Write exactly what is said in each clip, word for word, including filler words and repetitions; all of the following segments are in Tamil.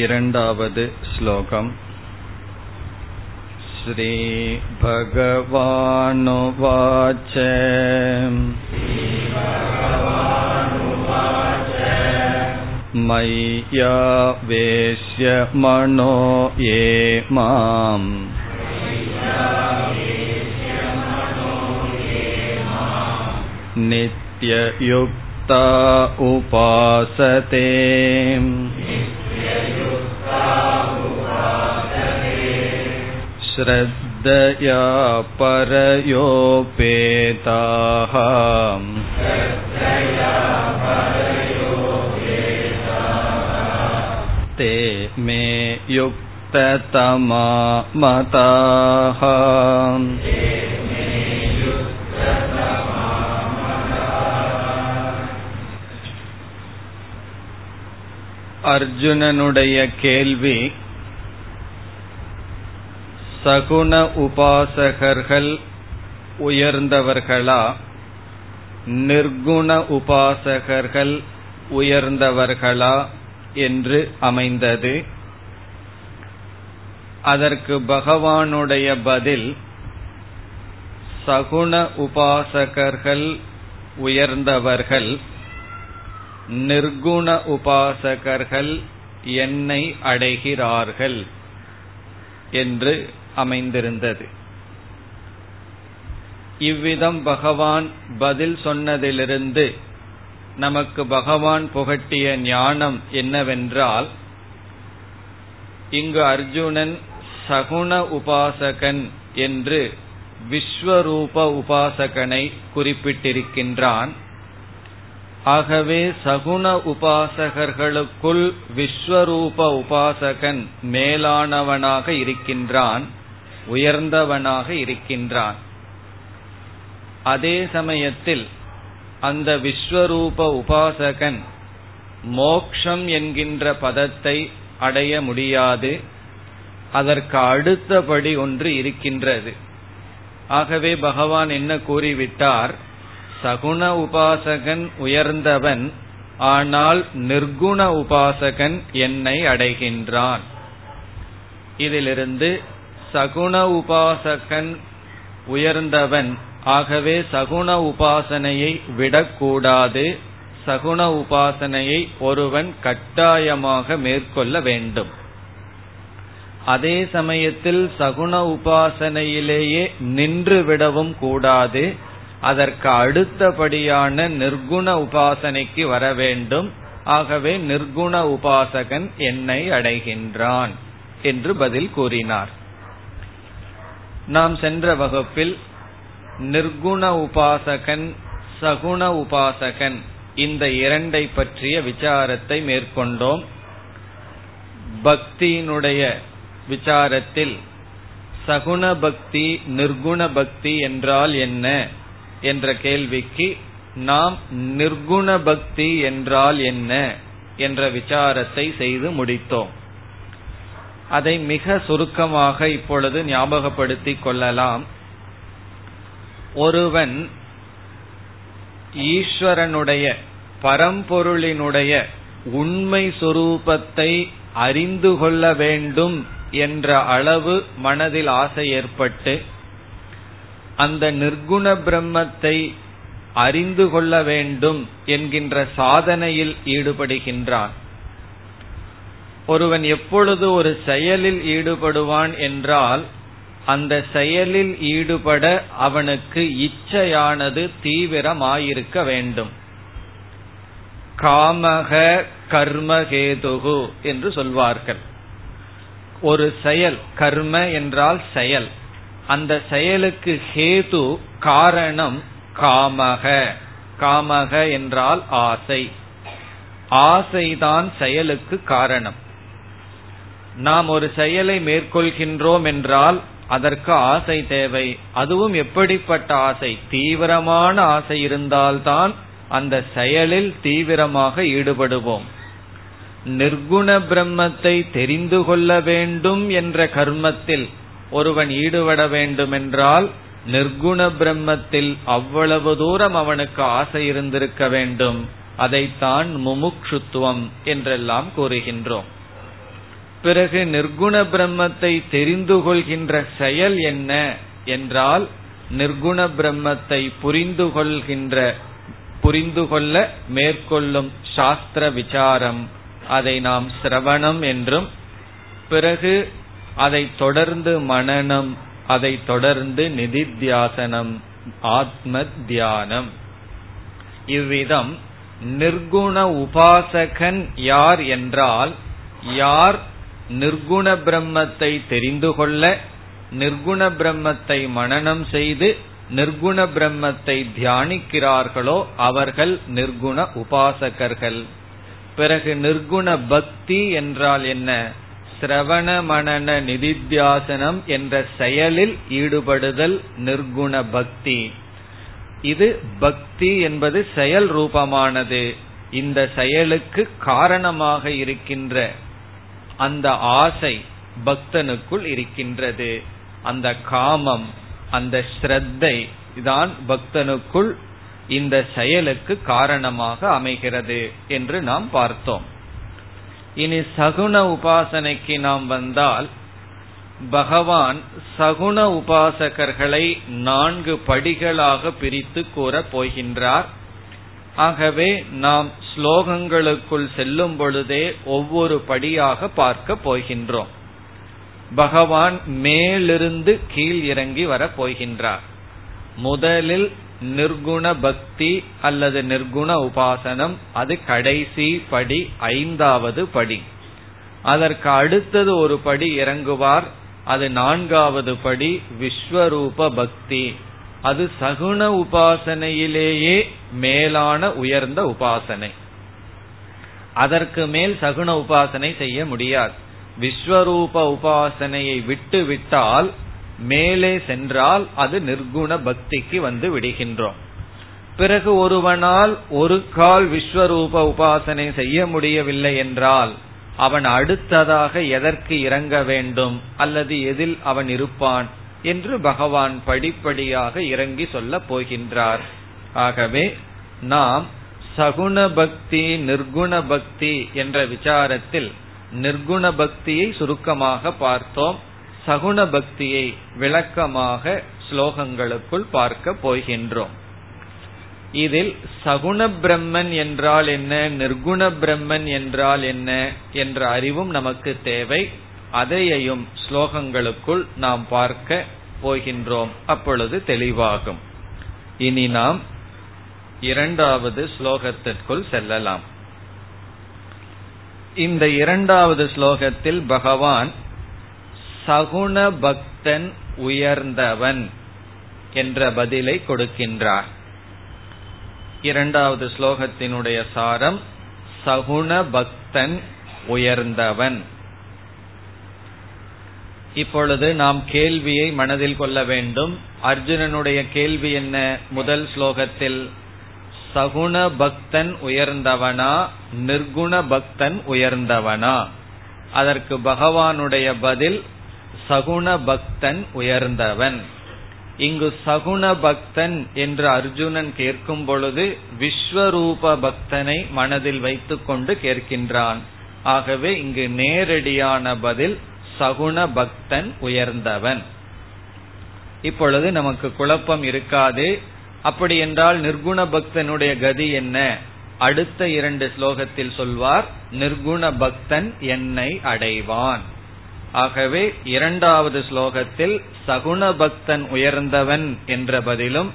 இரண்டாவது ஸ்லோகம். ஸ்ரீ பகவானுவாச மய்யா வேஷ்ய மனோ யே மாம் நித்ய யுக்தா உபாசதே. ஸ்ரத்தயா பரயோபேதாஹ தே மே யுக்ததமா மதாஹ. அர்ஜுனனுடைய கேள்வி, சகுண உபாசகர்கள் உயர்ந்தவர்களா, நிர்குண உபாசகர்கள் உயர்ந்தவர்களா என்று அமைந்தது. அதற்கு பகவானுடைய பதில், சகுண உபாசகர்கள் உயர்ந்தவர்கள், நிர்குண உபாசகர்கள் என்னை அடைகிறார்கள் என்று அமைந்திருந்தது. இவ்விதம் பகவான் பதில் சொன்னதிலிருந்து நமக்கு பகவான் புகட்டிய ஞானம் என்னவென்றால், இங்கு அர்ஜுனன் சகுண உபாசகன் என்று விஸ்வரூப உபாசகனை குறிப்பிட்டிருக்கின்றான். ஆகவே சகுண உபாசகர்களுக்குள் விஸ்வரூப உபாசகன் மேலானவனாக இருக்கின்றான், உயர்ந்தவனாக இருக்கின்றான். அதே சமயத்தில் அந்த விஸ்வரூப உபாசகன் மோக்ஷம் என்கின்ற பதத்தை அடைய முடியாது, அதற்கு அடுத்தபடி ஒன்று இருக்கின்றது. ஆகவே பகவான் என்ன கூறிவிட்டார், சகுண உபாசகன் உயர்ந்தவன், ஆனால் நிர்குண உபாசகன் என்னை அடைகின்றான். இதிலிருந்து சகுண உபாசகன் உயர்ந்தவன், ஆகவே சகுண உபாசனையை விடக்கூடாது, சகுண உபாசனையை ஒருவன் கட்டாயமாக மேற்கொள்ள வேண்டும். அதே சமயத்தில் சகுண உபாசனையிலேயே நின்று விடவும் கூடாது, அதற்கு அடுத்தபடியான நிர்குண உபாசனைக்கு வர வேண்டும். ஆகவே நிர்குண உபாசகன் என்னை அடைகின்றான் என்று பதில் கூறினார். நாம் சென்ற வகுப்பில் நிர்குண உபாசகன், சகுண உபாசகன் இந்த இரண்டை பற்றிய விசாரத்தை மேற்கொண்டோம். பக்தியினுடைய விசாரத்தில் சகுண பக்தி நிர்குண பக்தி என்றால் என்ன என்ற கேள்விக்கு நாம் நிர்குண பக்தி என்றால் என்ன என்ற விசாரத்தை செய்து முடித்தோம். அதை மிக சுருக்கமாக இப்பொழுது ஞாபகப்படுத்திக் கொள்ளலாம். ஒருவன் ஈஸ்வரனுடைய பரம்பொருளினுடைய உண்மை சுரூபத்தை அறிந்து கொள்ள வேண்டும் என்ற அளவு மனதில் ஆசை ஏற்பட்டு, அந்த நிர்குண பிரம்மத்தை அறிந்து கொள்ள வேண்டும் என்கின்ற சாதனையில் ஈடுபடுகின்றான். ஒருவன் எப்பொழுது ஒரு செயலில் ஈடுபடுவான் என்றால், அந்த செயலில் ஈடுபட அவனுக்கு இச்சையானது தீவிரமாயிருக்க வேண்டும். காமக கர்மஹேதுகு என்று சொல்வார்கள். ஒரு செயல், கர்ம என்றால் செயல், அந்த செயலுக்கு ஹேது காரணம் காமக. காமக என்றால் ஆசை, ஆசைதான் செயலுக்கு காரணம். நாம் ஒரு செயலை மேற்கொள்கின்றோம் என்றால் அதற்கு ஆசை தேவை. அதுவும் எப்படிப்பட்ட ஆசை, தீவிரமான ஆசை இருந்தால்தான் அந்த செயலில் தீவிரமாக ஈடுபடுவோம். நிர்குண பிரம்மத்தை தெரிந்து கொள்ள வேண்டும் என்ற கர்மத்தில் ஒருவன் ஈடுபட வேண்டுமென்றால் நிர்குண பிரம்மத்தில் அவ்வளவு தூரம் அவனுக்கு ஆசை இருந்திருக்க வேண்டும். அதைத்தான் முமுக்ஷுத்துவம் என்றெல்லாம் கூறுகின்றோம். பிறகு நிர்குண பிரம்மத்தை தெரிந்து கொள்கின்ற செயல் என்ன என்றால் நிர்குண பிரம்மத்தை புரிந்து கொள்கின்ற புரிந்து கொள்ள மேற்கொள்ளும் சாஸ்திர விசாரம், அதை நாம் சிரவணம் என்றும், பிறகு அதை தொடர்ந்து மனனம், அதை தொடர்ந்து நிதித்தியாசனம், ஆத்ம தியானம். இவ்விதம் நிர்குண உபாசகன் யார் என்றால் யார் நிர்குண பிரம்மத்தை தெரிந்து கொள்ள, நிர்குண பிரம்மத்தை மனனம் செய்து நிர்குண பிரம்மத்தை தியானிக்கிறார்களோ அவர்கள் நிர்குண உபாசகர்கள். பிறகு நிர்குண பக்தி என்றால் என்ன? சிரவண மனன நிதித்தியாசனம் என்ற செயலில் ஈடுபடுதல் நிர்குண பக்தி. இது பக்தி என்பது செயல் ரூபமானது. இந்த செயலுக்கு காரணமாக இருக்கின்ற அந்த ஆசை பக்தனுக்குள் இருக்கின்றது. அந்த காமம், அந்த ஸ்ரத்தை தான் பக்தனுக்குள் இந்த செயலுக்கு காரணமாக அமைகிறது என்று நாம் பார்த்தோம். இனி சகுண உபாசனைக்கு நாம் வந்தால், பகவான் சகுண உபாசகர்களை நான்கு படிகளாக பிரித்து கூற போகின்றார். ஆகவே நாம் ஸ்லோகங்களுக்குள் செல்லும் பொழுதே ஒவ்வொரு படியாக பார்க்க போகின்றோம். பகவான் மேலிருந்து கீழ் இறங்கி வரப் போகின்றார். முதலில் நிர்குண பக்தி அல்லது நிர்குண உபாசனம், அது கடைசி படி, ஐந்தாவது படி. அதற்கு அடுத்தது ஒரு படி இறங்குவார், அது நான்காவது படி விஸ்வரூப பக்தி. அது சகுண உபாசனையிலேயே மேலான உயர்ந்த உபாசனை. அதற்கு மேல் சகுண உபாசனை செய்ய முடியாது. விஸ்வரூப உபாசனையை விட்டு விட்டால், மேலே சென்றால் அது நிர்குண பக்திக்கு வந்து விடுகின்றோம். பிறகு ஒருவனால் ஒரு கால் விஸ்வரூப உபாசனை செய்ய முடியவில்லை என்றால் அவன் அடுத்ததாக எதற்கு இறங்க வேண்டும் அல்லது எதில் அவன் இருப்பான் என்று பகவான் படிப்படியாக இறங்கி சொல்ல போகின்றார். ஆகவே நாம் சகுண பக்தி நிர்குண பக்தி என்ற விசாரத்தில் நிர்குண பக்தியை சுருக்கமாக பார்த்தோம். சகுண பக்தியை விளக்கமாக ஸ்லோகங்களுக்குள் பார்க்க போகின்றோம். இதில் சகுண பிரம்மன் என்றால் என்ன, நிர்குண பிரம்மன் என்றால் என்ன என்ற அறிவும் நமக்கு தேவை. அதையும் ஸ்லோகங்களுக்குள் நாம் பார்க்க போகின்றோம். அப்பொழுது தெளிவாகும். இனி நாம் இரண்டாவது ஸ்லோகத்திற்குள் செல்லலாம். இந்த இரண்டாவது ஸ்லோகத்தில் பகவான் சகுண பக்தன் உயர்ந்தவன் என்ற பதிலை கொடுக்கின்றார். இரண்டாவது ஸ்லோகத்தினுடைய சாரம் சகுண பக்தன் உயர்ந்தவன். இப்பொழுது நாம் கேள்வியை மனதில் கொள்ள வேண்டும். அர்ஜுனனுடைய கேள்வி என்ன? முதல் ஸ்லோகத்தில் சகுண பக்தன் உயர்ந்தவனா நிர்குண பக்தன் உயர்ந்தவனா? அதற்கு பகவானுடைய பதில் சகுண பக்தன் உயர்ந்தவன். இங்கு சகுண பக்தன் என்று அர்ஜுனன் கேட்கும் பொழுது விஸ்வரூப பக்தனை மனதில் வைத்து கொண்டு கேட்கின்றான். ஆகவே இங்கு நேரடியான பதில் சகுண பக்தன் உயர்ந்தவன். இப்பொழுது நமக்கு குழப்பம் இருக்காது. அப்படி என்றால் நிர்குண பக்தனுடைய கதி என்ன? அடுத்த இரண்டு ஸ்லோகத்தில் சொல்வார், நிர்குண பக்தன் என்னை அடைவான். ஆகவே இரண்டாவது ஸ்லோகத்தில் சகுண பக்தன் உயர்ந்தவன் என்ற பதிலும்,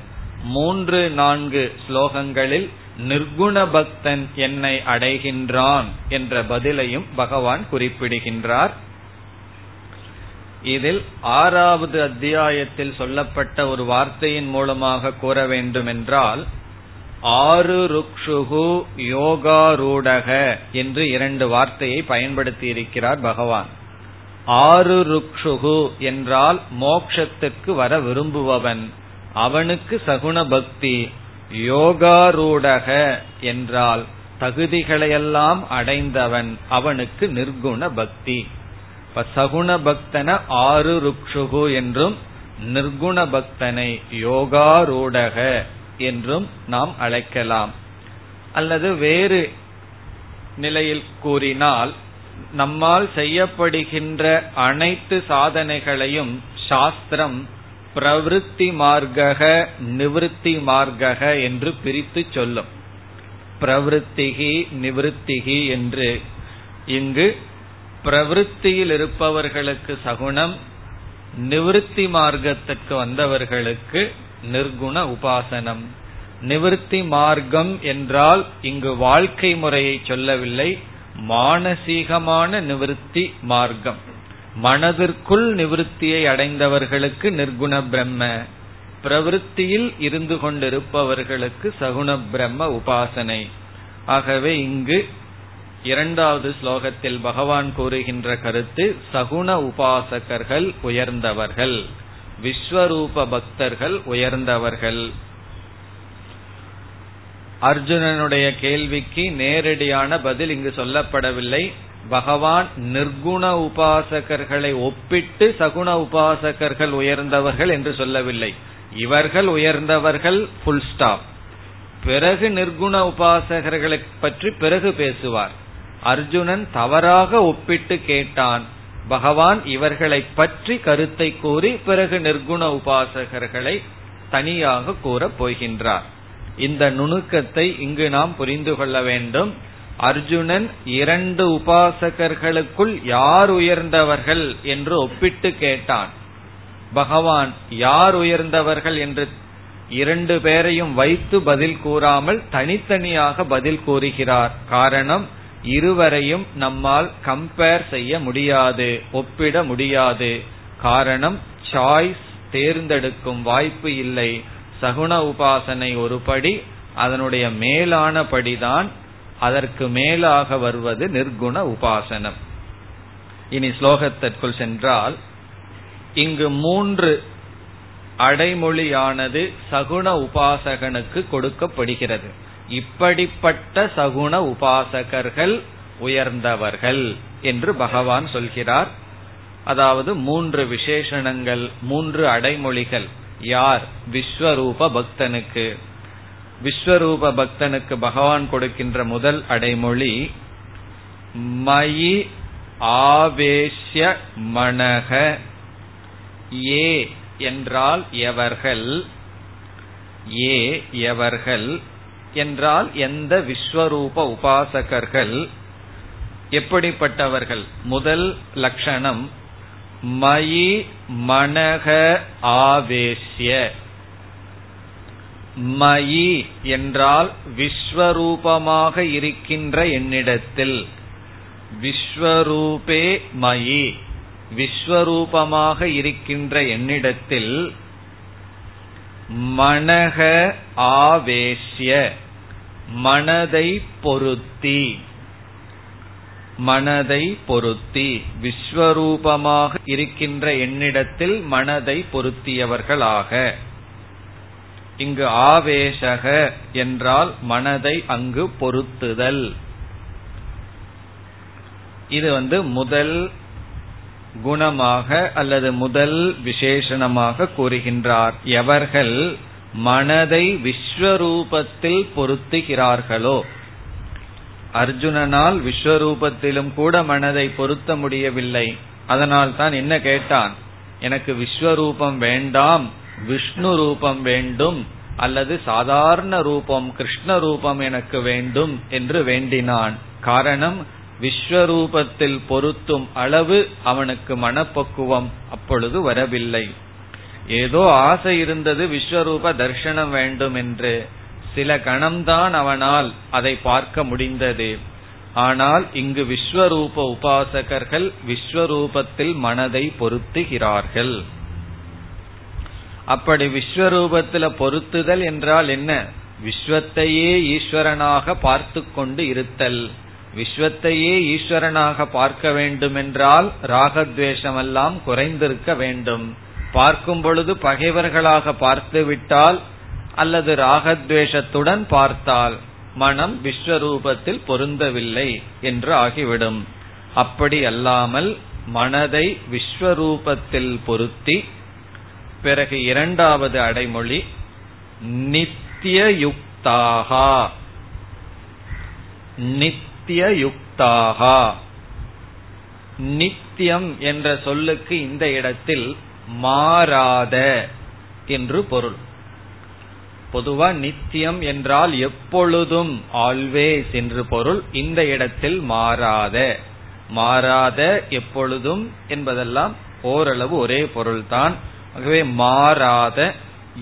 மூன்று நான்கு ஸ்லோகங்களில் நிர்குண பக்தன் என்னை அடைகின்றான் என்ற பதிலையும் பகவான் குறிப்பிடுகின்றார். இதில் ஆறாவது அத்தியாயத்தில் சொல்லப்பட்ட ஒரு வார்த்தையின் மூலமாக கூற வேண்டுமென்றால், ஆறு ருக்ஷுகு யோகாரூடக என்று இரண்டு வார்த்தையை பயன்படுத்தி இருக்கிறார் பகவான். ஆறு ருக்ஷுகு என்றால் மோட்சத்துக்கு வர விரும்புபவன், அவனுக்கு சகுண பக்தி. யோகாரூடக என்றால் தகுதிகளையெல்லாம் அடைந்தவன், அவனுக்கு நிர்குண பக்தி. இப்ப சகுண பக்தன ஆறு ருக்ஷுகு என்றும் நிர்குண பக்தனை யோகாரூடக என்றும் நாம் அழைக்கலாம். அல்லது வேறு நிலையில் கூறினால், நம்மால் செய்யப்படுகின்ற அனைத்து சாதனைகளையும் சாஸ்திரம் பிரவிற்த்தி மார்க்கக நிவிருத்தி மார்க்கக என்று பிரித்து சொல்லும். பிரவிற்த்திகி நிவிருத்திகி என்று. இங்கு பிரவிற்த்தியில் இருப்பவர்களுக்கு சகுணம், நிவிருத்தி மார்க்கத்திற்கு வந்தவர்களுக்கு நிர்குண உபாசனம். நிவிருத்தி மார்க்கம் என்றால் இங்கு வாழ்க்கை முறையை சொல்லவில்லை, மானசீகமான நிவிருத்தி மார்க்கம். மனதிற்குள் நிவிருத்தியை அடைந்தவர்களுக்கு நிர்குண பிரம்ம, பிரவிற்த்தியில் இருந்து கொண்டிருப்பவர்களுக்கு சகுண பிரம்ம உபாசனை. ஆகவே இங்கு இரண்டாவது ஸ்லோகத்தில் பகவான் கூறுகின்ற கருத்து சகுண உபாசகர்கள் உயர்ந்தவர்கள், விஸ்வரூப பக்தர்கள் உயர்ந்தவர்கள். அர்ஜுனனுடைய கேள்விக்கு நேரடியான பதில் இங்கு சொல்லப்படவில்லை. பகவான் நிர்குண உபாசகர்களை ஒப்பிட்டு சகுண உபாசகர்கள் உயர்ந்தவர்கள் என்று சொல்லவில்லை. இவர்கள் உயர்ந்தவர்கள் புல் ஸ்டாப். பிறகு நிர்குண உபாசகர்களை பற்றி பிறகு பேசுவார். அர்ஜுனன் தவறாக ஒப்பிட்டு கேட்டான். பகவான் இவர்களை பற்றி கருத்தை கூறி பிறகு நிர்குண உபாசகர்களை தனியாக கூறப் போகின்றார். இந்த நுணுக்கத்தை இங்கு நாம் புரிந்து கொள்ள வேண்டும். அர்ஜுனன் இரண்டு உபாசகர்களுக்குள் யார் உயர்ந்தவர்கள் என்று ஒப்பிட்டு கேட்டான். பகவான் யார் உயர்ந்தவர்கள் என்று இரண்டு பேரையும் வைத்து பதில் கூறாமல் தனித்தனியாக பதில் கூறுகிறார். காரணம், இருவரையும் நம்மால் கம்பேர் செய்ய முடியாது, ஒப்பிட முடியாது. காரணம், சாய்ஸ் தேர்ந்தெடுக்கும் வாய்ப்பு இல்லை. சகுண உபாசனை ஒரு படி, அதனுடைய மேலான படிதான். அதற்கு மேலாக வருவது நிர்குண உபாசனம். இனி ஸ்லோகத்திற்குள் சென்றால் இங்கு மூன்று அடைமொழியானது சகுண உபாசகனுக்கு கொடுக்கப்படுகிறது. இப்படிப்பட்ட சகுண உபாசகர்கள் உயர்ந்தவர்கள் என்று பகவான் சொல்கிறார். அதாவது மூன்று விசேஷணங்கள், மூன்று அடைமொழிகள். யார்? விஸ்வரூப பக்தனுக்கு. விஸ்வரூப பக்தனுக்கு பகவான் கொடுக்கின்ற முதல் அடைமொழி மயி ஆவேஷ்ய மனக. ஏ என்றால் எவர்கள், ஏ எவர்கள் என்றால் எந்த விஸ்வரூப உபாசகர்கள், எப்படிப்பட்டவர்கள்? முதல் லட்சணம் மயி மனக ஆவேஷ்ய. மயி என்றால் விஸ்வரூபமாக இருக்கின்ற என்னிடத்தில். விஸ்வரூபே மயி, விஸ்வரூபமாக இருக்கின்ற என்னிடத்தில் மனக ஆவேஷ்ய, மனதை பொருத்தி. மனதை பொருத்தி, விஸ்வரூபமாக இருக்கின்ற என்னிடத்தில் மனதை பொருத்தியவர்களாக. இங்கு ஆவேஷக என்றால் மனதை அங்கு பொருத்துதல். இது வந்து முதல் குணமாக அல்லது முதல் விசேஷணமாக கூறுகின்றார். எவர்கள் மனதை விஸ்வரூபத்தில் பொருத்துகிறார்களோ. அர்ஜுனனால் விஸ்வரூபத்திலும் கூட மனதை பொருத்த முடியவில்லை. அதனால் தான் என்ன கேட்டான்? எனக்கு விஸ்வரூபம் வேண்டாம், விஷ்ணு ரூபம் வேண்டும், அல்லது சாதாரண ரூபம் கிருஷ்ண ரூபம் எனக்கு வேண்டும் என்று வேண்டினான். காரணம், விஸ்வரூபத்தில் பொருத்தும் அளவு அவனுக்கு மனப்பக்குவம் அப்பொழுது வரவில்லை. ஏதோ ஆசை இருந்தது விஸ்வரூப தரிசனம் வேண்டும் என்று. சில கணம்தான் அவனால் அதை பார்க்க முடிந்தது. ஆனால் இங்கு விஸ்வரூப உபாசகர்கள் விஸ்வரூபத்தில் மனதை பொருத்துகிறார்கள். அப்படி விஸ்வரூபத்துல பொருத்துதல் என்றால் என்ன? விஸ்வத்தையே ஈஸ்வரனாக பார்த்து கொண்டு இருத்தல். விஸ்வத்தையே ஈஸ்வரனாக பார்க்க வேண்டுமென்றால் ராகத்வேஷம் எல்லாம் குறைந்திருக்க வேண்டும். பார்க்கும் பொழுது பகைவர்களாக பார்த்து விட்டால் அல்லது ராகத்வேஷத்துடன் பார்த்தால் மனம் விஸ்வரூபத்தில் பொருந்தவில்லை என்று ஆகிவிடும். அப்படி அல்லாமல் மனதை விஸ்வரூபத்தில் பொருத்தி, பிறகு இரண்டாவது அடைமொழி நித்யயுக்தாகா. நித்யயுக்தாகா நித்தியம் என்ற சொல்லுக்கு இந்த இடத்தில் மாறாத என்று பொருள். பொதுவா நித்தியம் என்றால் எப்பொழுதும், ஆல்வேஸ் என்று பொருள். இந்த இடத்தில் மாறாத, மாறாத எப்பொழுதும் என்பதெல்லாம் ஓரளவு ஒரே பொருள்தான். ஆகவே மாறாத.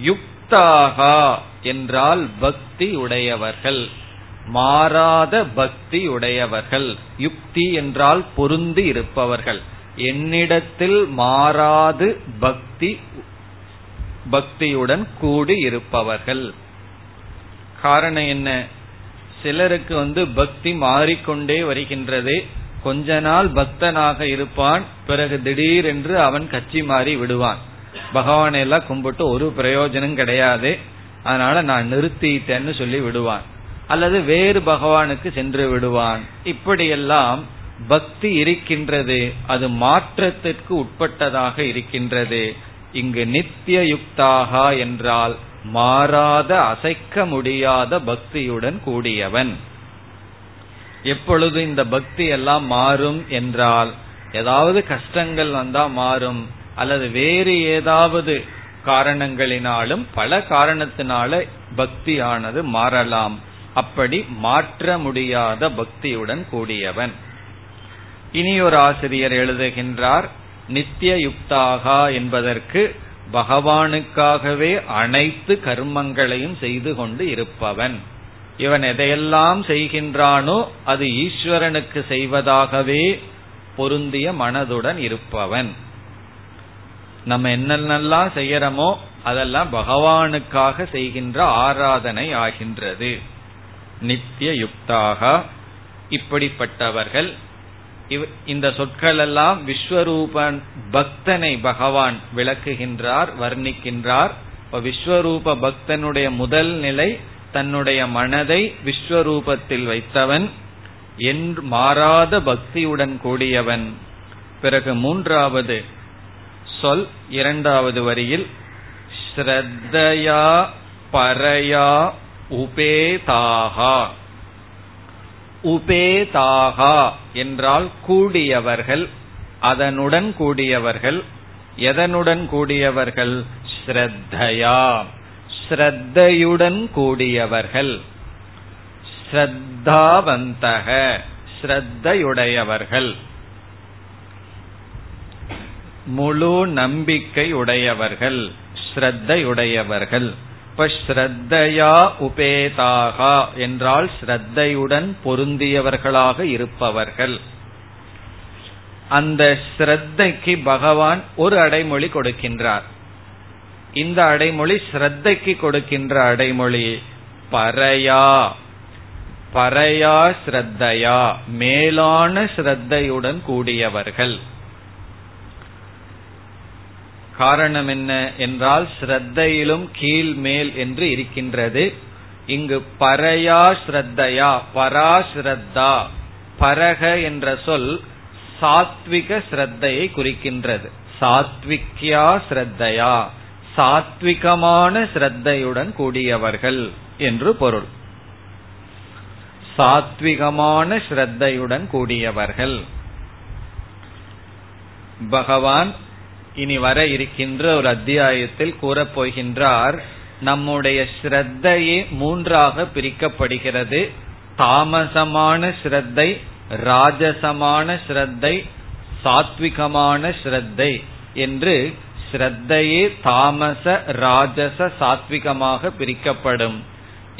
யுக்தாகா என்றால் பக்தி உடையவர்கள், மாறாத பக்தி உடையவர்கள். யுக்தி என்றால் பொருந்தி இருப்பவர்கள். என்னிடத்தில் மாறாது பக்தி, பக்தியுடன் கூடி இருப்பவர்கள். காரணம் என்ன? சிலருக்கு வந்து பக்தி மாறிக்கொண்டே வருகின்றது. கொஞ்ச நாள் பக்தனாக இருப்பான், பிறகு திடீரென்று அவன் கட்சி மாறி விடுவான். பகவானை எல்லாம் கும்பிட்டு ஒரு பிரயோஜனம் கிடையாது, அதனால நான் நிறுத்திட்டேன்னு சொல்லி விடுவான், அல்லது வேறு பகவானுக்கு சென்று விடுவான். இப்படியெல்லாம் பக்தி இருக்கின்றது, அது மாற்றத்திற்கு உட்பட்டதாக இருக்கின்றது. இங்கு நித்திய யுக்தாக என்றால் மாறாத, அசைக்க முடியாத பக்தியுடன் கூடியவன். எப்பொழுது இந்த பக்தி எல்லாம் மாறும் என்றால், ஏதாவது கஷ்டங்கள் வந்தா மாறும், அல்லது வேறு ஏதாவது காரணங்களினாலும், பல காரணத்தினால பக்தியானது மாறலாம். அப்படி மாற்ற முடியாத பக்தியுடன் கூடியவன். இனியொரு ஆசிரியர் எழுதுகின்றார், நித்திய யுக்தாகா என்பதற்கு பகவானுக்காகவே அனைத்து கர்மங்களையும் செய்து கொண்டு இருப்பவன். இவன் எதையெல்லாம் செய்கின்றானோ அது ஈஸ்வரனுக்கு செய்வதாகவே பொருந்திய மனதுடன் இருப்பவன். நம்ம என்னென்னலாம் செய்யறோமோ அதெல்லாம் பகவானுக்காக செய்கின்ற ஆராதனை ஆகின்றது நித்திய யுக்தாக. இப்படிப்பட்டவர்கள், இந்த சொற்கள் எல்லாம் விஸ்வரூபன் பக்தனை பகவான் விளக்குகின்றார், வர்ணிக்கின்றார். விஸ்வரூப பக்தனுடைய முதல் நிலை தன்னுடைய மனதை விஸ்வரூபத்தில் வைத்தவன், என்று மாறாத பக்தியுடன் கூடியவன். பிறகு மூன்றாவது சொல் இரண்டாவது வரியில், ஸ்ரத்தையா பரயா உபேதாகா. உபேதாகா என்றால் கூடியவர்கள், அதனுடன் கூடியவர்கள். எதனுடன் கூடியவர்கள்? ஸ்ரத்தையா, ஸ்ரத்தையுடன் கூடியவர்கள். ஸ்ரத்தாவந்தக, ஸ்ரத்தையுடையவர்கள், முழு நம்பிக்கை உடையவர்கள், ஸ்ரத்தையுடையவர்கள். இப்ப ஸ்ரத்தையா உபேதாகா என்றால் ஸ்ரத்தையுடன் பொருந்தியவர்களாக இருப்பவர்கள். அந்த ஸ்ரத்தைக்கு பகவான் ஒரு அடைமொழி கொடுக்கின்றார். இந்த அடைமொழி ஸ்ரத்தைக்கு கொடுக்கின்ற அடைமொழி. பரயா, பரயா ஸ்ரத்தையா, மேலான ஸ்ரத்தையுடன் கூடியவர்கள். காரணம் என்ன என்றால், ஸ்ரத்தையிலும் கீழ் மேல் என்று இருக்கின்றது. இங்கு பரயா ஸ்ரத்தையா, பராஸ்ரத்தா. பரக என்ற சொல் சாத்விக ஸ்ரத்தையை குறிக்கின்றது. சாத்விக்யா ஸ்ரத்தையா, சாத்விகமான ஸ்ரத்தையுடன் கூடியவர்கள் என்று பொருள். சாத்விகமான ஸ்ரத்தையுடன் கூடியவர்கள். பகவான் இனி வர இருக்கின்ற ஒரு அத்தியாயத்தில் கூறப்போகின்றார், நம்முடைய ஸ்ரத்தையே மூன்றாக பிரிக்கப்படுகிறது. தாமசமான ஸ்ரத்தை, ராஜசமான ஸ்ரத்தை, சாத்விகமான ஸ்ரத்தை என்று. ஸ்ரத்தையே தாமச ராஜச சாத்விகமாக பிரிக்கப்படும்.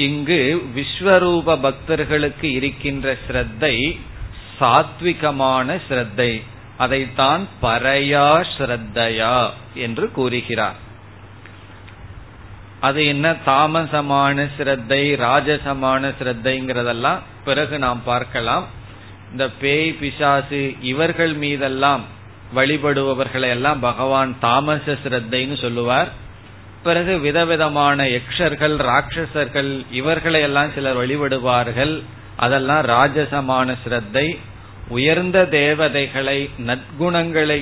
இங்கு விஸ்வரூப பக்தர்களுக்கு இருக்கின்ற ஸ்ரத்தை சாத்விகமான ஸ்ரத்தை. அதைத்தான் பரயா ஸ்ரத்தையா என்று கூறுகிறார். அது என்ன? தாமசமான ஸ்ரத்தை, ராஜசமான ஸ்ரத்தைங்கிறதெல்லாம் பிறகு நாம் பார்க்கலாம். இந்த பேய் பிசாசு இவர்கள் மீதெல்லாம் வழிபடுபவர்களை எல்லாம் பகவான் தாமச ஸ்ரத்தைன்னு சொல்லுவார். பிறகு விதவிதமான யக்ஷர்கள், ராட்சசர்கள் இவர்களை எல்லாம் சிலர் வழிபடுவார்கள், அதெல்லாம் ராஜசமான ஸ்ரத்தை. உயர்ந்த தேவதைகளை, நற்குணங்களை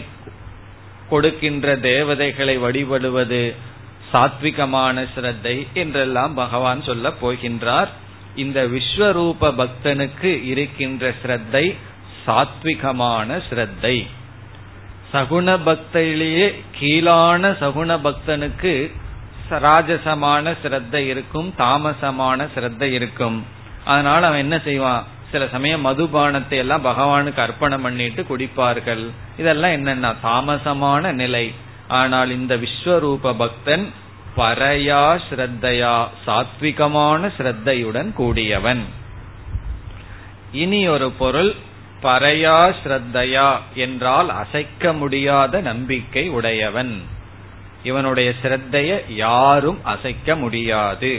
கொடுக்கின்ற தேவதைகளை வழிபடுவது சாத்விகமான ஸ்ரத்தை என்றெல்லாம் பகவான் சொல்ல போகின்றார். இந்த விஸ்வரூப பக்தனுக்கு இருக்கின்ற ஸ்ரத்தை சாத்விகமான ஸ்ரத்தை. சகுண பக்தியிலேயே கீழான சகுண பக்தனுக்கு ராஜசமான ஸ்ரத்தை இருக்கும், தாமசமான ஸ்ரத்தை இருக்கும். அதனால அவன் என்ன செய்வான், சில சமயம் மதுபானத்தை எல்லாம் பகவானுக்கு அர்ப்பணம் பண்ணிட்டு குடிப்பார்கள். இதெல்லாம் என்னன்னா தாமசமான நிலை. ஆனால் இந்த விஸ்வரூப பக்தன் பரயா ஸ்ரத்தையா சாத்விகமான ஸ்ரத்தையுடன் கூடியவன். இனி ஒரு பொருள், பரயா ஸ்ரத்தையா என்றால் அசைக்க முடியாத நம்பிக்கை உடையவன். இவனுடைய ஸ்ரத்தைய யாரும் அசைக்க முடியாது.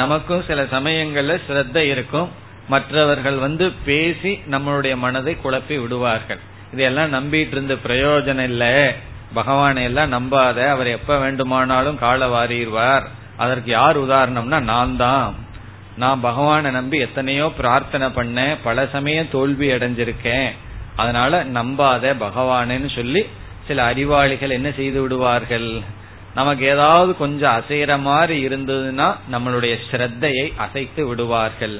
நமக்கும் சில சமயங்கள்ல ஸ்ரத்தை இருக்கும், மற்றவர்கள் வந்து பேசி நம்மளுடைய மனதை குழப்பி விடுவார்கள். இதெல்லாம் நம்பிட்டு இருந்த பிரயோஜனம் இல்ல, பகவானை எல்லாம் நம்பாத, அவர் எப்ப வேண்டுமானாலும் கால வாரிடுவார். அதற்கு யார் உதாரணம்னா நான் தான். நான் பகவானை நம்பி எத்தனையோ பிரார்த்தனை பண்ண, பல சமயம் தோல்வி அடைஞ்சிருக்கேன். அதனால நம்பாத பகவானேன்னு சொல்லி சில அறிவாளிகள் என்ன செய்து விடுவார்கள், நமக்கு ஏதாவது கொஞ்சம் அசைற மாதிரி இருந்ததுன்னா நம்மளுடைய ஸ்ரத்தையை அசைத்து விடுவார்கள்.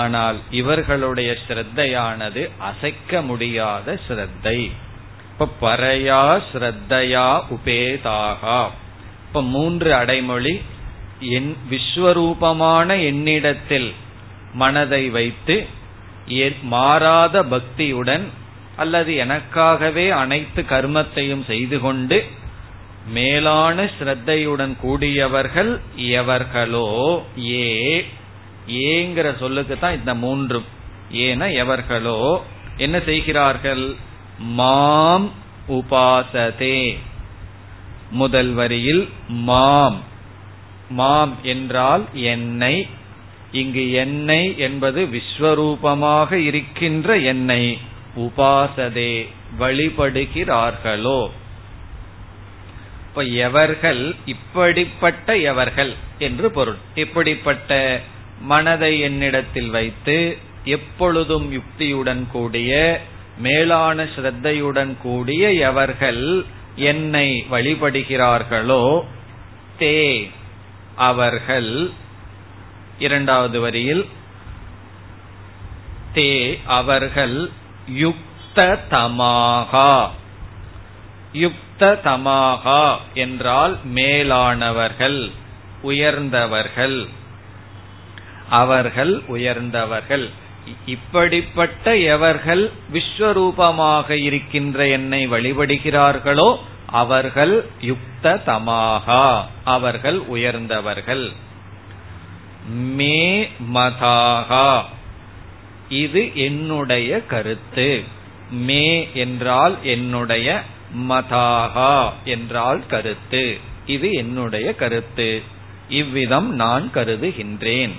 ஆனால் இவர்களுடைய ஸ்ரத்தையானது அசைக்க முடியாத ஸ்ரத்தை. இப்ப பரயா ஸ்ரத்தையா உபேதாகா. இப்ப மூன்று அடைமொழி. என் விஸ்வரூபமான என்னிடத்தில் மனதை வைத்து மாறாத பக்தியுடன், அல்லது எனக்காகவே அனைத்து கர்மத்தையும் செய்து கொண்டு மேலான ஸ்ரத்தையுடன் கூடியவர்கள் எவர்களோ. ஏ ஏங்கிற சொல்லுக்குத்தான் இந்த மூன்றும். ஏன எவர்களோ என்ன செய்கிறார்கள், மாம் உபாசதே. முதல் வரியில் மாம், மாம் என்றால் என்னை. இங்கு என்னை என்பது விஸ்வரூபமாக இருக்கின்ற என்னை. உபாசதே வழிபடுகிறார்களோ. இப்ப எவர்கள் இப்படிப்பட்ட எவர்கள் என்று பொருள். இப்படிப்பட்ட மனதை என்னிடத்தில் வைத்து எப்பொழுதும் யுக்தியுடன் கூடிய மேலான ஸ்ரத்தையுடன் கூடிய எவர்கள் என்னை வழிபடுகிறார்களோ. தே அவர்கள். இரண்டாவது வரியில் தே அவர்கள் யுக்த தமாகா. யுக்த தமாகா என்றால் மேலானவர்கள், உயர்ந்தவர்கள். அவர்கள் உயர்ந்தவர்கள். இப்படிப்பட்ட எவர்கள் விஸ்வரூபமாக இருக்கின்ற என்னை வழிபடுகிறார்களோ அவர்கள் யுக்த தமாகா, அவர்கள் உயர்ந்தவர்கள். மே மதாகா, இது என்னுடைய கருத்து. மே என்றால் என்னுடைய, மதாகா என்றால் கருத்து. இது என்னுடைய கருத்து, இவ்விதம் நான் கருதுகின்றேன்.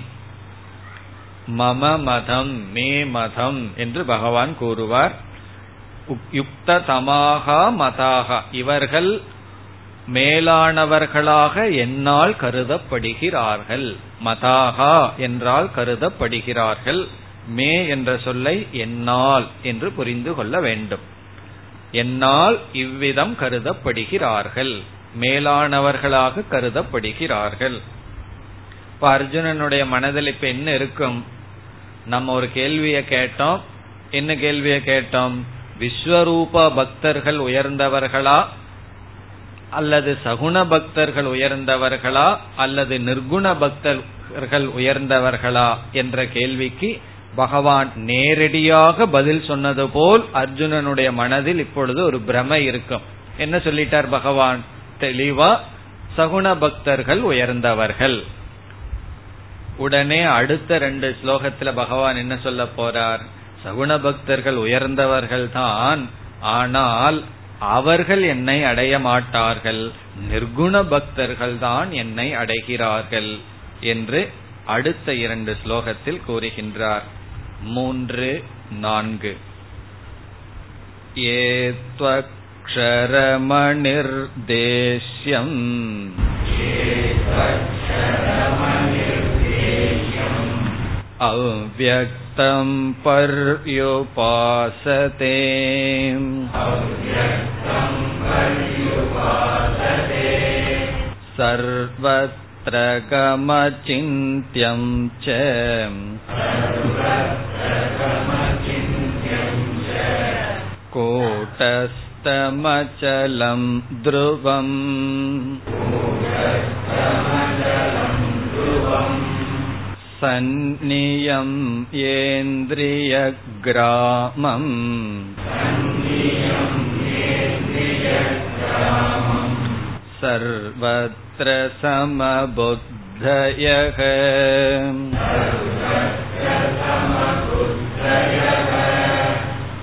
மம மதம் மே மதம் என்று பகவான் கூறுவார். யுக்த தமாகா மதாகா, இவர்கள் மேலானவர்களாக என்னால் கருதப்படுகிறார்கள். மதாகா என்றால் கருதப்படுகிறார்கள். மே என்ற சொல்லை என்னால் என்று புரிந்து கொள்ள வேண்டும். என்னால் இவ்விதம் கருதப்படுகிறார்கள், மேலானவர்களாக கருதப்படுகிறார்கள். இப்ப அர்ஜுனனுடைய மனதில் இப்ப என்ன இருக்கும், நம்ம ஒரு கேள்விய கேட்டோம். என்ன கேள்விய கேட்டோம், விஸ்வரூப பக்தர்கள் உயர்ந்தவர்களா, அல்லது சகுண பக்தர்கள் உயர்ந்தவர்களா, அல்லது நிர்குண பக்தர்கள் உயர்ந்தவர்களா என்ற கேள்விக்கு பகவான் நேரடியாக பதில் சொன்னது போல் அர்ஜுனனுடைய மனதில் இப்பொழுது ஒரு பிரமை இருக்கும். என்ன சொல்லிட்டார் பகவான் தெளிவா, சகுண பக்தர்கள் உயர்ந்தவர்கள். உடனே அடுத்த ரெண்டு ஸ்லோகத்துல பகவான் என்ன சொல்ல போறார், சகுண பக்தர்கள் உயர்ந்தவர்கள் தான், ஆனால் அவர்கள் என்னை அடைய மாட்டார்கள், நிர்குண பக்தர்கள் தான் என்னை அடைகிறார்கள் என்று அடுத்த இரண்டு ஸ்லோகத்தில் கூறுகின்றார். மூன்று நான்கு. ஏத்வக்ஷரமநிர்தேஷ்யம் அவ்யக்தம் பர்யுபாசதே. சர்வத் த்ரகமசிந்த்யம் ச கூடஸ்தமசலம் த்ருவம் சந்நியம் ஏந்திரிய கிராமம் சர்வத்ர சமபுத்தயஹ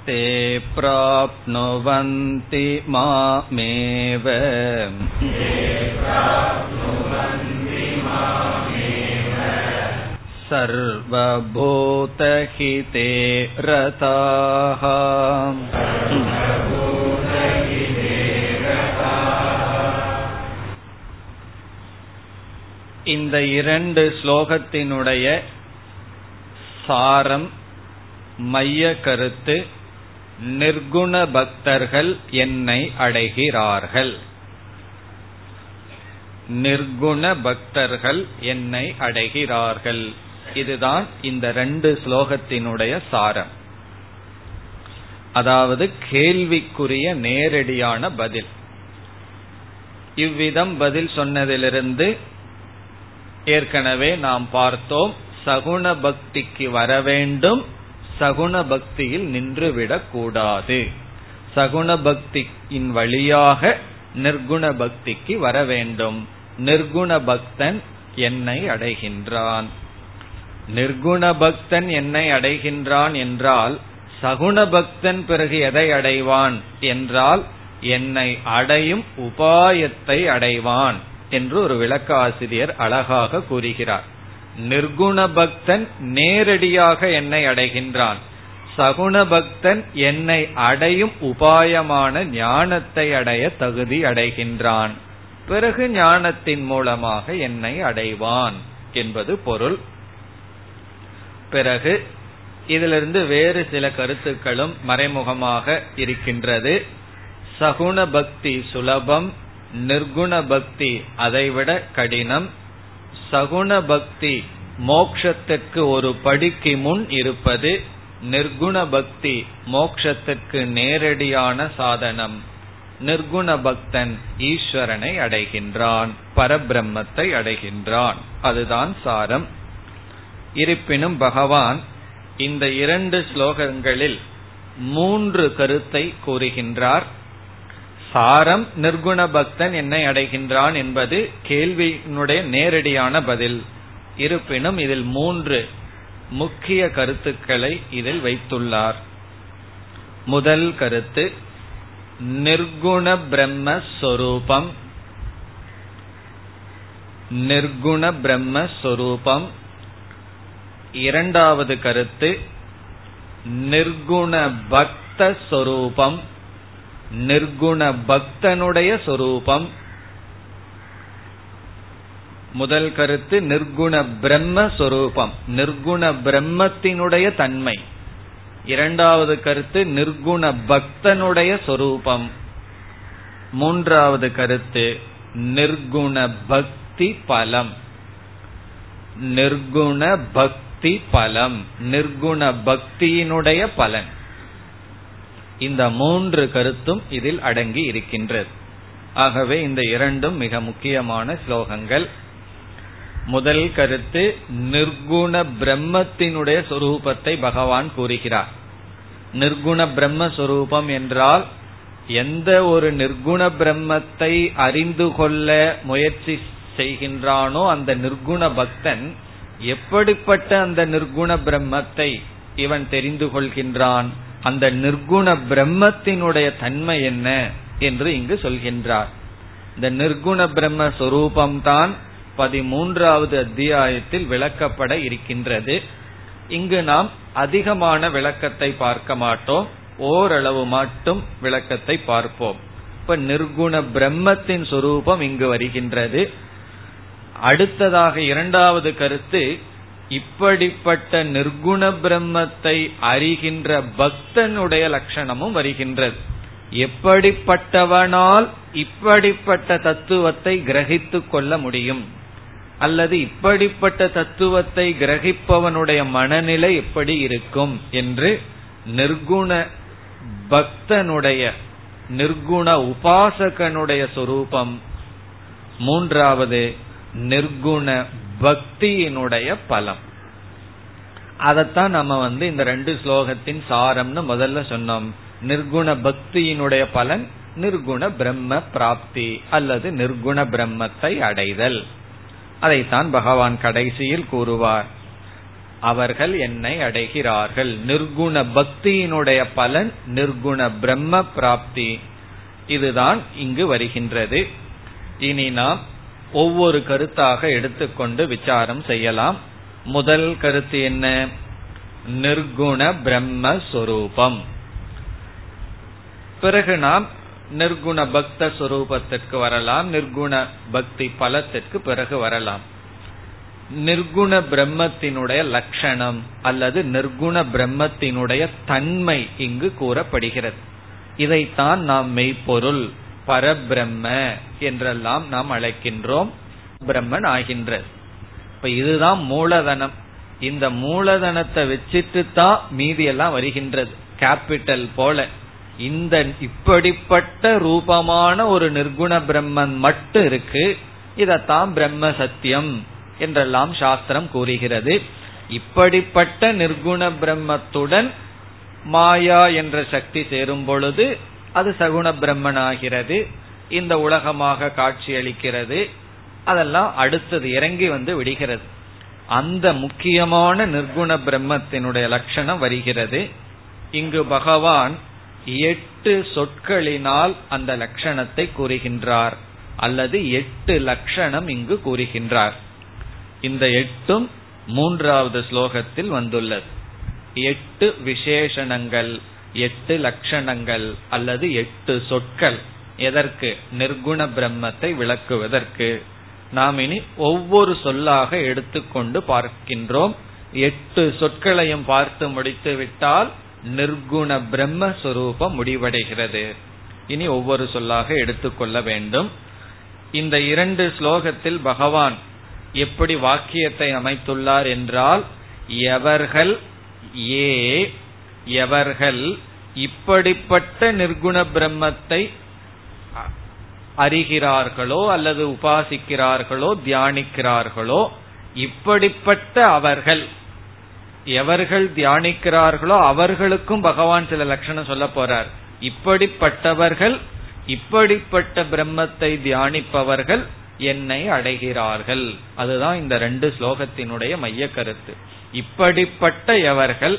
தே ப்ராப்னுவந்தி மாமேவ சர்வபூதஹிதே ரதாஹ இந்த இரண்டு ஸ்லோகத்தினுடைய சாரம், மைய கருத்து, நிர்குண பக்தர்கள் என்னை அடைகிறார்கள், நிர்குண பக்தர்கள் என்னை அடைகிறார்கள். இதுதான் இந்த ரெண்டு ஸ்லோகத்தினுடைய சாரம். அதாவது கேள்விக்குரிய நேரடியான பதில். இவ்விதம் பதில் சொன்னதிலிருந்து ஏற்கனவே நாம் பார்த்தோம், சகுண பக்திக்கு வர வேண்டும், சகுண பக்தியில் நின்றுவிடக் கூடாது, சகுண பக்தியின் வழியாக நிர்குண பக்திக்கு வர வேண்டும். நிர்குண பக்தன் என்னை அடைகின்றான். நிர்குண பக்தன் என்னை அடைகின்றான் என்றால் சகுண பக்தன் பிறகு எதை அடைவான் என்றால் என்னை அடையும் உபாயத்தை அடைவான் என்று ஒரு விளக்காசிரியர் அழகாக கூறுகிறார். நிர்குண பக்தன் நேரடியாக என்னை அடைகின்றான், சகுண பக்தன் என்னை அடையும் உபாயமான ஞானத்தை அடைய தகுதி அடைகின்றான், பிறகு ஞானத்தின் மூலமாக என்னை அடைவான் என்பது பொருள். பிறகு இதிலிருந்து வேறு சில கருத்துக்களும் மறைமுகமாக இருக்கின்றது. சகுண பக்தி சுலபம், நிர்குண பக்தி அதைவிட கடினம். சகுண பக்தி மோட்சத்திற்கு ஒரு படிக்கு முன் இருப்பது, நிர்குண பக்தி மோட்சத்திற்கு நேரடியான சாதனம். நிர்குண பக்தன் ஈஸ்வரனை அடைகின்றான், பரபிரம்மத்தை அடைகின்றான். அதுதான் சாரம். இருப்பினும் பகவான் இந்த இரண்டு ஸ்லோகங்களில் மூன்று கருத்தை கூறுகின்றார். சாரம் நிர்குண பக்தன் என்னை அடைகின்றான் என்பது கேள்வியினுடைய நேரடியான பதில். இருப்பினும் இதில் மூன்று முக்கிய கருத்துக்களை இதில் வைத்துள்ளார். முதல் கருத்து, நிர்குண பிரம்மஸ்வரூபம். நிர்குண பிரம்மஸ்வரூபம். இரண்டாவது கருத்து, நிர்குண பக்த ஸ்வரூபம், நிர்குண பக்தனுடைய சொரூபம். முதல் கருத்து நிர்குண பிரம்ம சொரூபம், நிர்குண பிரம்மத்தினுடைய தன்மை. இரண்டாவது கருத்து நிர்குண பக்தனுடைய சொரூபம். மூன்றாவது கருத்து நிர்குண பக்தி பலம், நிர்குண பக்தி பலம், நிர்குண பக்தியினுடைய பலன். இந்த மூன்று கருத்தும் இதில் அடங்கி இருக்கின்றது. ஆகவே இந்த இரண்டும் மிக முக்கியமான ஸ்லோகங்கள். முதல் கருத்து நிர்குண பிரம்மத்தினுடைய சொரூபத்தை பகவான் கூறுகிறார். நிர்குண பிரம்ம சொரூபம் என்றால் எந்த ஒரு நிர்குண பிரம்மத்தை அறிந்து கொள்ள முயற்சி செய்கின்றானோ அந்த நிர்குண பக்தன் எப்படிப்பட்ட அந்த நிர்குண பிரம்மத்தை இவன் தெரிந்து கொள்கின்றான், அந்த நிர்குண பிரம்மத்தினுடைய தன்மை என்ன என்று இங்கு சொல்கின்றார். இந்த நிர்குண பிரம்ம சொரூபம்தான் பதிமூன்றாவது அத்தியாயத்தில் விளக்கப்பட இருக்கின்றது. இங்கு நாம் அதிகமான விளக்கத்தை பார்க்க மாட்டோம், ஓரளவு மட்டும் விளக்கத்தை பார்ப்போம். இப்ப நிர்குண பிரம்மத்தின் சொரூபம் இங்கு வருகின்றது. அடுத்ததாக இரண்டாவது கருத்து, இப்படிப்பட்ட நிர்குண பிரம்மத்தை அறிகின்ற பக்தனுடைய லட்சணமும் வருகின்றது. எப்படிப்பட்டவனால் இப்படிப்பட்ட தத்துவத்தை கிரகித்து கொள்ள முடியும், அல்லது இப்படிப்பட்ட தத்துவத்தை கிரகிப்பவனுடைய மனநிலை எப்படி இருக்கும் என்று நிர்குண பக்தனுடைய நிர்குண உபாசகனுடைய சொரூபம். மூன்றாவது நிர்குண பக்தியினுடைய பலம். அதத்தான் நம்ம வந்து இந்த ரெண்டு ஸ்லோகத்தின் சாரம்னு முதல்ல சொன்னோம். நிர்குண பக்தியினுடைய பலன் நிர்குண பிரம்ம பிராப்தி அல்லது நிர்குண பிரம்மத்தை அடைதல். அதைத்தான் பகவான் கடைசியில் கூறுவார், அவர்கள் என்னை அடைகிறார்கள். நிர்குண பக்தியினுடைய பலன் நிர்குண பிரம்ம பிராப்தி. இதுதான் இங்கு வருகின்றது. இனி நாம் ஒவ்வொரு கருத்தாக எடுத்துக்கொண்டு விசாரம் செய்யலாம். முதல் கருத்து என்ன? நிர்குண பிரம்மஸ்வரூபம். பிறகு நாம் நிர்குண பக்த ஸ்வரூபத்திற்கு வரலாம், நிர்குண பக்தி பலத்திற்கு பிறகு வரலாம். நிர்குண பிரம்மத்தினுடைய லட்சணம் அல்லது நிர்குண பிரம்மத்தினுடைய தன்மை இங்கு கூறப்படுகிறது. இதைத்தான் நாம் மெய்ப்பொருள், பரபிரம்ம என்றெல்லாம் நாம் அழைக்கின்றோம். பிரம்மன் ஆகின்றது. இப்ப இதுதான் மூலதனம். இந்த மூலதனத்தை வச்சுட்டு தான் மீதியெல்லாம் வருகின்றது, கேபிட்டல் போல. இந்த இப்படிப்பட்ட ரூபமான ஒரு நிர்குண பிரம்மன் மட்டும் இருக்கு. இதத்தான் பிரம்ம சத்தியம் என்றெல்லாம் சாஸ்திரம் கூறுகிறது. இப்படிப்பட்ட நிர்குண பிரம்மத்துடன் மாயா என்ற சக்தி சேரும் பொழுது அது சகுண பிரம்மன் ஆகிறது. இந்த உலகமாக காட்சியளிக்கிறது. அதெல்லாம் அடுத்தது இறங்கி வந்து விடுகிறது. அந்த முக்கியமான நிர்குண பிரம்மத்தினுடைய லட்சணம் வருகிறது. இங்கு பகவான் எட்டு சொற்களினால் அந்த லட்சணத்தை கூறுகின்றார் அல்லது எட்டு லட்சணம் இங்கு கூறுகின்றார். இந்த எட்டும் மூன்றாவது ஸ்லோகத்தில் வந்துள்ளது. எட்டு விசேஷணங்கள், எட்டு லட்சணங்கள் அல்லது எட்டு சொற்கள். எதற்கு? நிர்குண பிரம்மத்தை விளக்குவதற்கு. நாம் இனி ஒவ்வொரு சொல்லாக எடுத்துக்கொண்டு பார்க்கின்றோம். எட்டு சொற்களையும் பார்த்து முடித்து விட்டால் நிர்குண பிரம்மஸ்வரூபம் முடிவடைகிறது. இனி ஒவ்வொரு சொல்லாக எடுத்துக்கொள்ள வேண்டும். இந்த இரண்டு ஸ்லோகத்தில் பகவான் எப்படி வாக்கியத்தை அமைத்துள்ளார் என்றால், எவர்கள் ஏ எவர்கள் இப்படிப்பட்ட நிர்குண பிரம்மத்தை அறிகிறார்களோ அல்லது உபாசிக்கிறார்களோ தியானிக்கிறார்களோ, இப்படிப்பட்ட அவர்கள் எவர்கள் தியானிக்கிறார்களோ அவர்களுக்கும் பகவான் சில லட்சணம் சொல்ல போறார். இப்படிப்பட்டவர்கள், இப்படிப்பட்ட பிரம்மத்தை தியானிப்பவர்கள் என்னை அடைகிறார்கள். அதுதான் இந்த ரெண்டு ஸ்லோகத்தினுடைய மைய கருத்து. இப்படிப்பட்ட எவர்கள்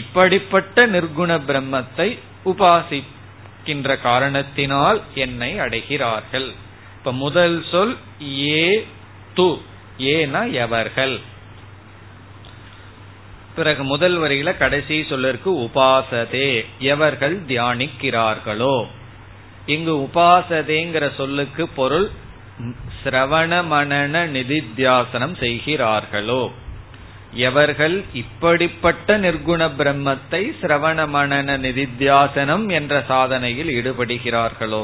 இப்படிப்பட்ட நிர்குண பிரம்மத்தை உபாசிக்கின்ற காரணத்தினால் என்னை அடைகிறார்கள். இப்ப முதல் சொல் ஏ து. ஏனா எவர்கள். பிறகு முதல் வரியில கடைசி சொல்லிருக்கு உபாசதே, எவர்கள் தியானிக்கிறார்களோ. இங்கு உபாசதேங்கிற சொல்லுக்கு பொருள் சிரவண மனன நிதித்தியாசனம் செய்கிறார்களோ. எவர்கள் இப்படிப்பட்ட நிர்குண பிரம்மத்தை சிரவண மனன நிதித்தியாசனம் என்ற சாதனையில் ஈடுபடுகிறார்களோ.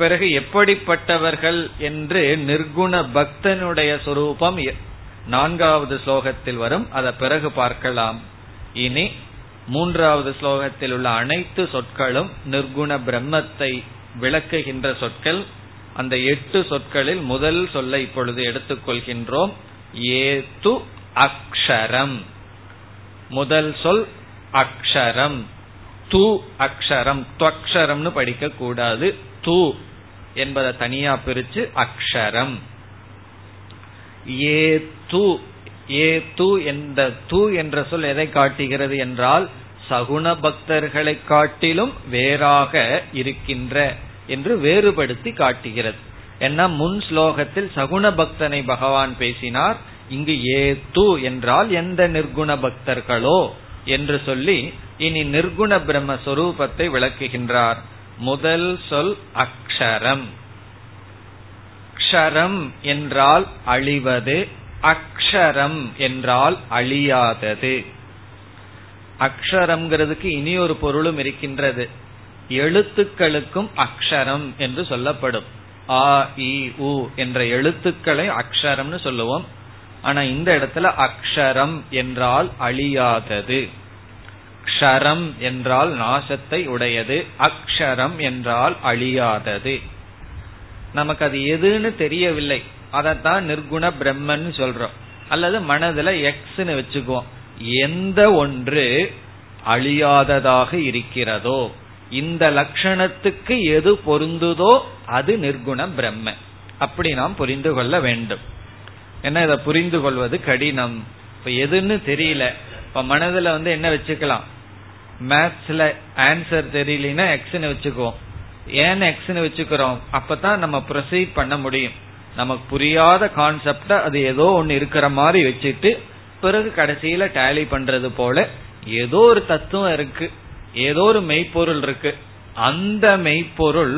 பிறகு எப்படிப்பட்டவர்கள் என்று நிர்குண பக்தனுடைய சொரூபம் நான்காவது ஸ்லோகத்தில் வரும். அதை பிறகு பார்க்கலாம். இனி மூன்றாவது ஸ்லோகத்தில் உள்ள அனைத்து சொற்களும் நிர்குண பிரம்மத்தை விளக்குகின்ற சொற்கள். அந்த எட்டு சொற்களில் முதல் சொல்லை இப்பொழுது எடுத்துக்கொள்கின்றோம். ஏது அக்ஷரம். முதல் சொல் அக்ஷரம். து அக்ஷரம், துவக்ஷரம்னு படிக்க கூடாது. து என்பதை தனியா பிரிச்சு அக்ஷரம். ஏது, ஏது என்ற து என்ற சொல் எதை காட்டுகிறது என்றால் சகுண பக்தர்களை காட்டிலும் வேறாக இருக்கின்ற என்று வேறுபடுத்தி காட்டுகிறது. ஏன்னா முன் ஸ்லோகத்தில் சகுண பக்தனை பகவான் பேசினார். இங்கு ஏது என்றால் எந்த நிர்குண பக்தர்களோ என்று சொல்லி இனி நிர்குண பிரம்ம சொரூபத்தை விளக்குகின்றார். முதல் சொல் அக்ஷரம். அக்ஷரம் என்றால் அழிவது, அக்ஷரம் என்றால் அழியாதது. அக்ஷரம்ங்கிறதுக்கு இனி ஒரு பொருளும் இருக்கின்றது. எழுத்துக்களுக்கும் அக்ஷரம் என்று சொல்லப்படும். ஆ இ உ என்ற எழுத்துக்களை அக்ஷரம்னு சொல்லுவோம். ஆனா இந்த இடத்துல அக்ஷரம் என்றால் அழியாதது. க்ஷரம் என்றால் நாசத்தை உடையது, அக்ஷரம் என்றால் அழியாதது. நமக்கு அது எதுன்னு தெரியவில்லை, அதத்தான் நிர்குண பிரம்மன் சொல்றோம். அல்லது மனதுல எக்ஸ்ன்னு வச்சுக்குவோம். எந்த ஒன்று அழியாததாக இருக்கிறதோ, இந்த லட்சணத்துக்கு எது பொருந்துதோ அது நிர்குண பிரம்ம. அப்படி நாம் புரிந்து கொள்ள வேண்டும். ஏன்னா இதை புரிந்து கொள்வது கடினம். இப்ப எதுன்னு தெரியல, இப்ப மனதுல வந்து என்ன வச்சுக்கலாம், மேத்ஸ்ல ஆன்சர் தெரியலன்னா எக்ஸ்ன்னு வச்சுக்குவோம். ஏன் எக்ஸ்ன்னு வச்சுக்கிறோம், அப்பதான் நம்ம ப்ரொசீட் பண்ண முடியும். நமக்கு புரியாத கான்செப்ட அது ஏதோ ஒன்னு இருக்கிற மாதிரி வச்சுட்டு பிறகு கடைசியில டேலி பண்றது போல ஏதோ ஒரு தத்துவம் இருக்கு, ஏதோ ஒரு மெய்ப்பொருள் இருக்கு, அந்த மெய்ப்பொருள்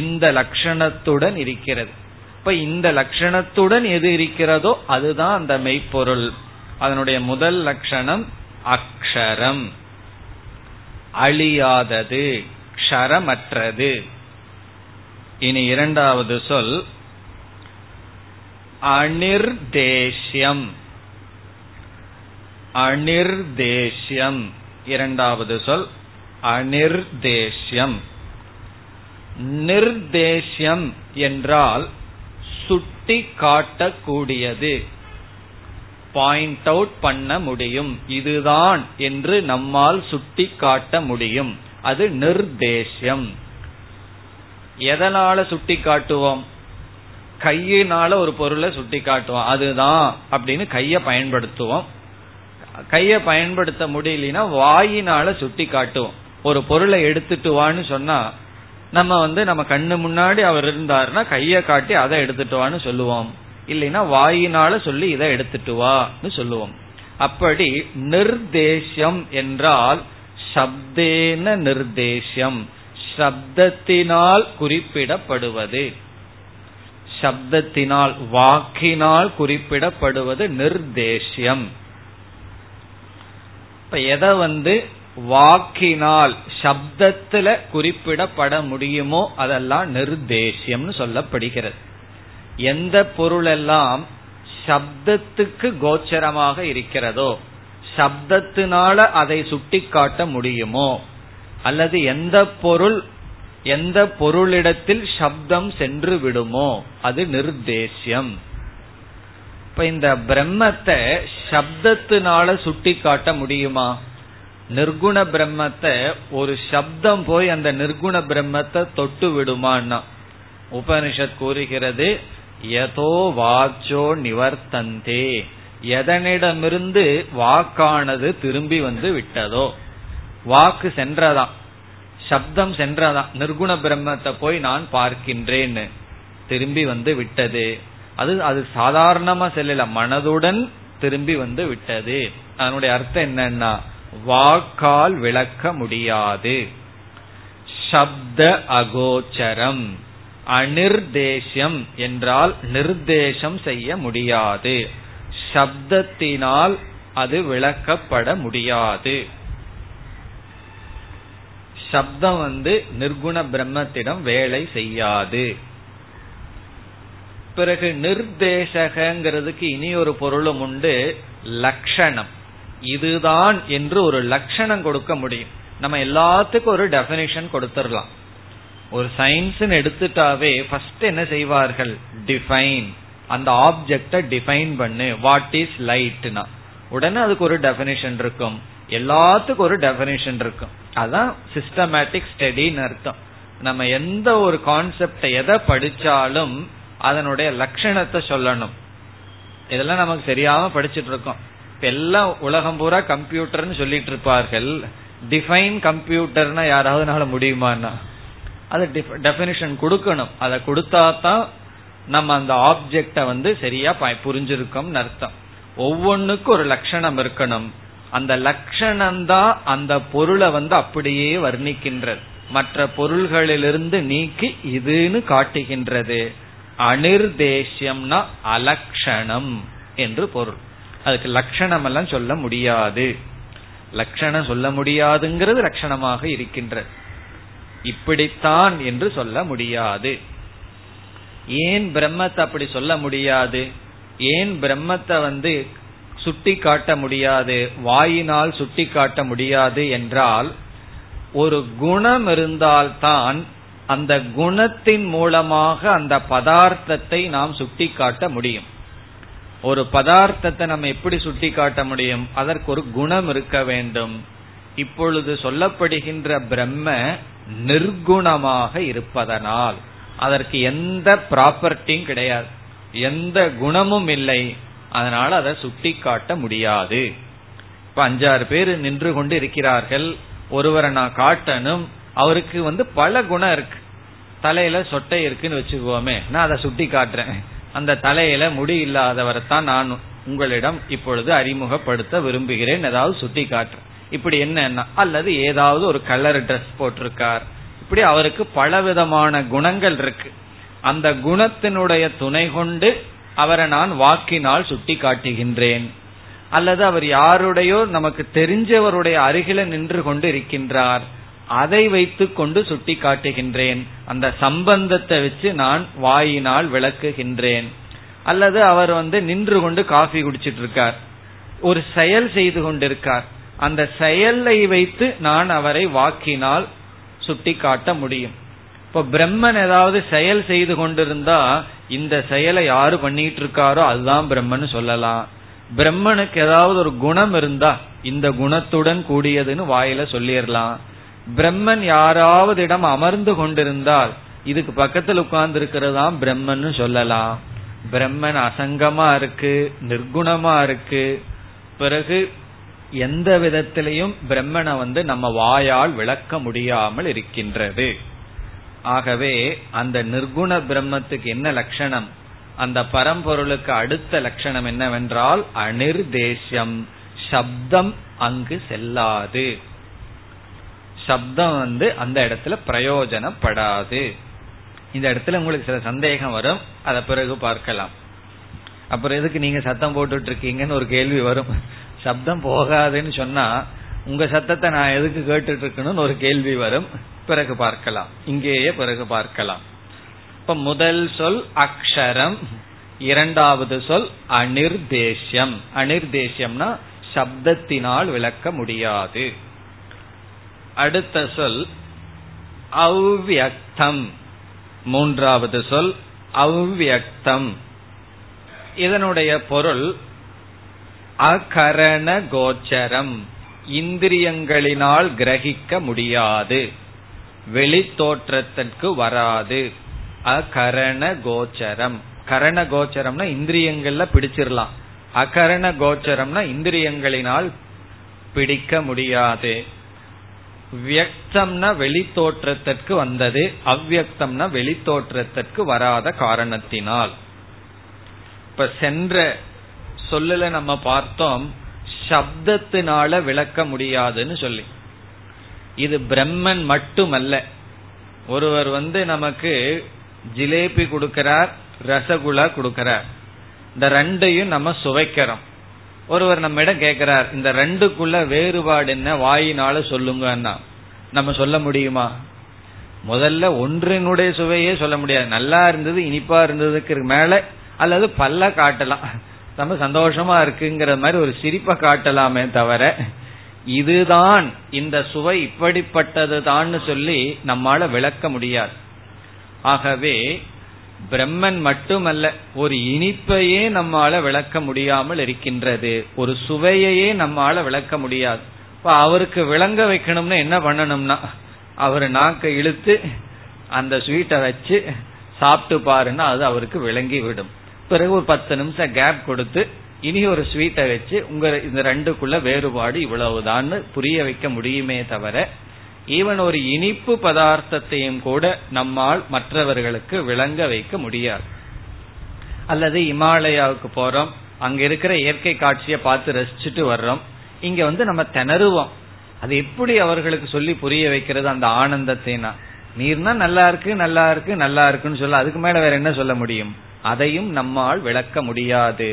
இந்த லட்சணத்துடன் இருக்கிறது. இப்ப இந்த லட்சணத்துடன் எது இருக்கிறதோ அதுதான் அந்த மெய்ப்பொருள். அதனுடைய முதல் லட்சணம் அக்ஷரம், அழியாதது, க்ஷரமற்றது. இனி இரண்டாவது சொல் அநிர்தேஷ்யம். அநிர்தேஷ்யம் இரண்டாவது சொல் அநிர்தேஷ்யம். நிர்தேஷ்யம் என்றால் சுட்டி காட்டக்கூடியது, பாயிண்ட் அவுட் பண்ண முடியும், இதுதான் என்று நம்மால் சுட்டி காட்ட முடியும், அது நிர்தேஷ்யம். எதனால சுட்டி காட்டுவோம், கையினால ஒரு பொருளை சுட்டி காட்டுவோம், அதுதான் அப்படின்னு கையை பயன்படுத்துவோம். கையை பயன்படுத்த முடியலனா வாயினால சுட்டி காட்டுவோம். ஒரு பொருளை எடுத்துட்டு வான்னு சொன்னா நம்ம வந்து நம்ம கண்ணு முன்னாடி அவர் இருந்தாருன்னா கையை காட்டி அதை எடுத்துட்டு வான்னு சொல்லுவோம், இல்லைன்னா வாயினால சொல்லி இதை எடுத்துட்டு வான்னு சொல்லுவோம். அப்படி நிர்தேஷ்யம் என்றால் சப்தேன நிர்தேஷ்யம், சப்தத்தினால் குறிப்பிடப்படுவது, சப்தத்தினால் வாக்கினால் குறிப்பிடப்படுவது நிர்தேஷ்யம். இப்ப எதை வந்து வாக்கினால் சப்தத்துல குறிப்பிடப்பட முடியுமோ அதெல்லாம் நிர்தேஷ்யம்னு சொல்லப்படுகிறது. எந்த பொருளெல்லாம் சப்தத்துக்கு கோச்சரமாக இருக்கிறதோ, சப்தத்தினால அதை சுட்டி காட்ட முடியுமோ, அல்லது எந்த பொருள் எந்த பொருளிடத்தில் சப்தம் சென்று விடுமோ அது நிர்தேஷ்யம். இப்ப இந்த பிரம்மத்தை சப்தத்தினால சுட்டி காட்ட முடியுமா? நிர்குண பிரம்மத்தை ஒரு சப்தம் போய் அந்த நிர்குண பிரம்மத்தை தொட்டு விடுமான்னா உபனிஷத் கூறுகிறது, யதோ வாச்சோ நிவர்த்தந்தே, எதனிடமிருந்து வாக்கானது திரும்பி வந்து விட்டதோ, வாக்கு சென்றதாம், சப்தம் சென்றதாம், நிர்குண பிரம்மத்தை போய் நான் பார்க்கின்றேன்னு திரும்பி வந்து விட்டது. அது அது சாதாரணமா செல்லல, மனதுடன் திரும்பி வந்து விட்டது. அதனுடைய அர்த்தம் என்னன்னா வாக்கால் விளக்க முடியாது, சப்த அகோச்சரம். அநிர்தேஷ்யம் என்றால் நிர்தேசம் செய்ய முடியாது, சப்தத்தினால் அது விளக்கப்பட முடியாது. சப்தம் வந்து நிர்குண பிரம்மத்திடம் வேலை செய்யாது. பிறகு நிர்தேசகங்கிறதுக்கு இனி ஒரு பொருளும் உண்டு, லட்சணம். இதுதான் என்று ஒரு லட்சணம் கொடுக்க முடியும். நம்ம எல்லாத்துக்கும் ஒரு டெபினிஷன் கொடுத்துடலாம். ஒரு சயின்ஸ் எடுத்துட்டாவே ஃபர்ஸ்ட் என்ன செய்வார்கள், டிஃபைன், அந்த ஆப்ஜெக்ட டிஃபைன் பண்ணு, வாட் இஸ் லைட்னா உடனே அதுக்கு ஒரு டெபினிஷன் இருக்கும், எல்லாத்துக்கும் ஒரு டெபினிஷன் இருக்கும். அதான் சிஸ்டமேட்டிக் ஸ்டடின்னு அர்த்தம். நம்ம எந்த ஒரு கான்செப்டை எதை படிச்சாலும் அதனுடைய லட்சணத்தை சொல்லணும். இதெல்லாம் நமக்கு சரியாம படிச்சுட்டு இருக்கோம். இப்ப எல்லாம் உலகம் பூரா கம்ப்யூட்டர்னு சொல்லிட்டு இருப்பார்கள், டிஃபைன் கம்ப்யூட்டர்னா யாராவதுனால முடியுமான்னா அது டெஃபினிஷன் கொடுக்கணும். அதை கொடுத்தாதான் நம்ம அந்த ஆப்ஜெக்ட வந்து சரியா புரிஞ்சிருக்கோம் அர்த்தம். ஒவ்வொன்றுக்கும் ஒரு லட்சணம் இருக்கணும். அந்த லட்சணம்தான் அந்த பொருளை வந்து அப்படியே வர்ணிக்கின்றது, மற்ற பொருள்களிலிருந்து நீக்கி இதுன்னு காட்டுகின்றது. அநிர்தேஷ்யம்னா அலக்ஷணம் என்று பொருள். அதுக்கு லட்சணம் எல்லாம் சொல்ல முடியாது, லட்சணம் சொல்ல முடியாதுங்கிறது லட்சணமாக இருக்கின்றது, இப்படித்தான் என்று சொல்ல முடியாது. ஏன் பிரம்மத்தை அப்படி சொல்ல முடியாது, ஏன் பிரம்மத்தை வந்து சுட்டி காட்ட முடியாது, வாயினால் சுட்டி காட்ட முடியாது என்றால் ஒரு குணம் இருந்தால்தான் அந்த குணத்தின் மூலமாக அந்த பதார்த்தத்தை நாம் சுட்டி காட்ட முடியும். ஒரு பதார்த்தத்தை நம்ம எப்படி சுட்டி காட்ட முடியும்? அதற்கு ஒரு குணம் இருக்க வேண்டும். இப்பொழுது சொல்லப்படுகின்ற பிரம்ம நிர்குணமாக இருப்பதனால் அதற்கு எந்த ப்ராப்பர்ட்டியும் கிடையாது, எந்த குணமும் இல்லை, அதனால் அதை சுட்டி காட்ட முடியாது. இப்ப அஞ்சாறு பேர் நின்று கொண்டு இருக்கிறார்கள், ஒருவரை நான் காட்டணும், அவருக்கு வந்து பல குணம் இருக்கு, தலையில சொட்டை இருக்குன்னு வச்சுக்கோமே, நான் அதை சுட்டி காட்டுறேன், அந்த தலையில முடி இல்லாதவரை தான் நான் உங்களிடம் இப்பொழுது அறிமுகப்படுத்த விரும்புகிறேன், ஏதாவது சுட்டி காட்டுறேன். இப்படி என்ன, அல்லது ஏதாவது ஒரு கலர் ட்ரெஸ் போட்டிருக்கார், இப்படி அவருக்கு பலவிதமான குணங்கள் இருக்கு, அந்த குணத்தினுடைய துணை கொண்டு அவரை நான் வாக்கினால் சுட்டி காட்டுகின்றேன். அல்லது அவர் யாருடையோ நமக்கு தெரிஞ்சவருடைய அருகில நின்று கொண்டு இருக்கின்றார், அதை வைத்து கொண்டு சுட்டி காட்டுகின்றேன், அந்த சம்பந்தத்தை வச்சு நான் வாயினால் விளக்குகின்றேன். அல்லது அவர் வந்து நின்று கொண்டு காஃபி குடிச்சிட்டு இருக்கார், ஒரு செயல் செய்து கொண்டிருக்கார், அந்த செயலை வைத்து நான் அவரை வாக்கினால் சுட்டி காட்ட முடியும். இப்போ பிரம்மன் ஏதாவது செயல் செய்து கொண்டிருந்தா இந்த செயலை யாரு பண்ணிட்டு இருக்காரோ அதுதான் பிரம்மன் சொல்லலாம். பிரம்மனுக்கு ஏதாவது ஒரு குணம் இருந்தா இந்த குணத்துடன் கூடியதுன்னு வாயில சொல்லிடலாம். பிரம்மன் யாராவது இடம் அமர்ந்து கொண்டிருந்தால் இதுக்கு பக்கத்தில் உட்கார்ந்து இருக்கிறதாம் பிரம்மன்னு சொல்லலாம். பிரம்மன் அசங்கமா இருக்கு, நிர்குணமா இருக்கு, பிறகு எந்த விதத்திலையும் பிரம்மனை வந்து நம்ம வாயால் விளக்க முடியாமல் இருக்கின்றது. ஆகவே அந்த நிர்குண பிரம்மத்துக்கு என்ன லட்சணம், அந்த பரம்பொருளுக்கு அடுத்த லட்சணம் என்னவென்றால் அனிர்தேசம், சப்தம் அங்கு செல்லாது, சப்தம் வந்து அந்த இடத்துல பிரயோஜனப்படாது. இந்த இடத்துல உங்களுக்கு சில சந்தேகம் வரும், அத பிறகு பார்க்கலாம். அப்புறம் எதுக்கு நீங்க சத்தம் போட்டுட்டு இருக்கீங்கன்னு ஒரு கேள்வி வரும். சப்தம் போகாதுன்னு சொன்னா உங்க சத்தத்தை நான் எதுக்கு கேட்டுட்டு இருக்கணும்னு ஒரு கேள்வி வரும், பிறகு பார்க்கலாம், இங்கேயே பிறகு பார்க்கலாம். இப்ப முதல் சொல் அக்ஷரம், இரண்டாவது சொல் அனிர்தேசம். அனிர்தேசம்னா சப்தத்தினால் விளக்க முடியாது. அடுத்த சொல் அவ்வியக்தம், மூன்றாவது சொல் அவ்வியக்தம். இதனுடைய பொருள் அகரண கோச்சரம், இந்திரியங்களினால் கிரகிக்க முடியாது, வெளி தோற்றத்திற்கு வராது, அகரண கோச்சரம். கரண கோச்சரம்னா இந்திரியங்கள்ல பிடிச்சிடலாம், அகரண கோச்சரம்னா இந்திரியங்களினால் பிடிக்க முடியாது. வியக்தம்னா வெளி தோற்றத்திற்கு வந்தது, அவ்வியக்தம்னா வெளி தோற்றத்திற்கு வராத காரணத்தினால். இப்ப சென்ற சொல்லல நம்ம பார்த்தோம் சப்தத்தினால விளக்க முடியாதுன்னு சொல்லி. இது பிரம்மன் மட்டுமல்ல, ஒருவர் வந்து நமக்கு ஜிலேபி கொடுக்கிறார், ரசகுல்லா கொடுக்கிறார், இந்த ரெண்டையும் நம்ம சுவைக்கிறோம். ஒருவர் நம்ம இடம் கேட்கிறார், இந்த ரெண்டுக்குள்ள வேறுபாடு என்ன வாயினால சொல்லுங்கன்னா நம்ம சொல்ல முடியுமா? முதல்ல ஒன்றினுடைய சுவையே சொல்ல முடியாது, நல்லா இருந்தது இனிப்பா இருந்ததுக்கு மேல, அல்லது பல்ல காட்டலாம், நம்ம சந்தோஷமா இருக்குங்கிற மாதிரி ஒரு சிரிப்பை காட்டலாமே தவிர இதுதான் இந்த சுவை இப்படிப்பட்டதுதான்னு சொல்லி நம்மால விளக்க முடியாது. ஆகவே பிரம்மன் மட்டுமல்ல ஒரு இனிப்பையே நம்மால விளக்க முடியாமல் இருக்கின்றது, ஒரு சுவையையே நம்மால விளக்க முடியாது. இப்ப அவருக்கு விளங்க வைக்கணும்னா என்ன பண்ணணும்னா அவர் நாக்கை இழுத்து அந்த ஸ்வீட்டை வச்சு சாப்பிட்டு பாருன்னா அது அவருக்கு விளங்கி விடும். பிறகு ஒரு பத்து நிமிஷம் கேப் கொடுத்து இனி ஒரு ஸ்வீட்டை வச்சு உங்க இந்த ரெண்டுக்குள்ள வேறுபாடு இவ்வளவுதான் புரிய வைக்க முடியுமே தவிர ஈவன் ஒரு இனிப்பு பதார்த்தத்தையும் கூட நம்மால் மற்றவர்களுக்கு விளங்க வைக்க முடியாது. அல்லது இமாலயாவுக்கு போறோம், அங்க இருக்கிற இயற்கை காட்சியை பார்த்து ரசிச்சுட்டு வர்றோம், இங்க வந்து நம்ம திணறுவோம், அது எப்படி அவர்களுக்கு சொல்லி புரிய வைக்கிறது அந்த ஆனந்தத்தைனா? நீர்னா நல்லா இருக்கு நல்லா இருக்கு நல்லா இருக்குன்னு சொல்ல, அதுக்கு மேல வேற என்ன சொல்ல முடியும்? அதையும் நம்மால் விளக்க முடியாது.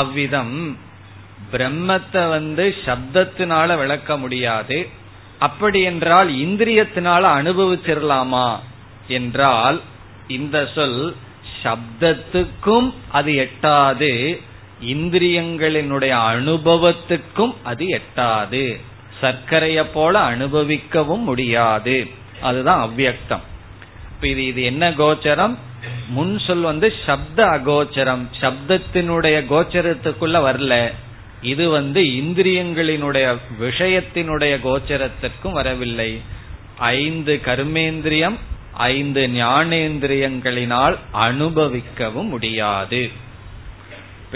அவ்விதம் பிரம்மத்தை வந்து சப்தத்தினால விளக்க முடியாது. அப்படி என்றால் இந்திரியத்தினால அனுபவிச்சிடலாமா என்றால் இந்த சொல் சப்தத்துக்கும் அது எட்டாது, இந்திரியங்களினுடைய அனுபவத்துக்கும் அது எட்டாது. சர்க்கரைய போல அனுபவிக்கவும் முடியாது. அதுதான் அவ்வியக்தம். இது இது என்ன கோச்சரம்? முன் சொல் வந்து சப்த அகோச்சரம், சப்தத்தினுடைய கோச்சரத்துக்குள்ள வரல. இது வந்து இந்திரியங்களினுடைய விஷயத்தினுடைய கோச்சரத்திற்கும் வரவில்லை. ஐந்து கர்மேந்திரியம், ஐந்து ஞானேந்திரியங்களினால் அனுபவிக்கவும் முடியாது.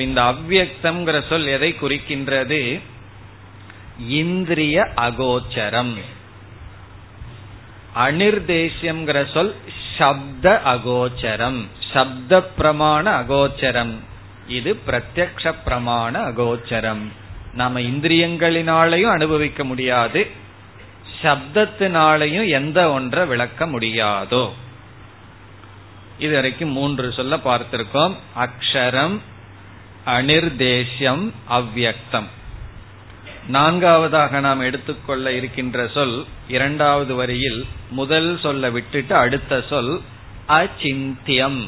இந்த அவ்வியக்தம் சொல் எதை குறிக்கின்றது? இந்திரிய அகோச்சரம். அனிர்தேசியம் சொல் சப்த அகோச்சரம், சப்த பிரமாண அகோச்சரம். இது பிரத்யக்ஷ பிரமாண அகோச்சரம். நாம இந்திரியங்களினாலையும் அனுபவிக்க முடியாது, சப்தத்தினாலையும் எந்த ஒன்றை விளக்க முடியாதோ. இதுவரைக்கும் மூன்று சொல்ல பார்த்திருக்கோம்: அக்ஷரம், அனிர்தேசியம், அவ்வியக்தம். நான்காவதாக நாம் எடுத்துக்கொள்ள இருக்கின்ற சொல், இரண்டாவது வரியில் முதல் சொல்ல விட்டுட்டு அடுத்த சொல் அசிந்தியம்.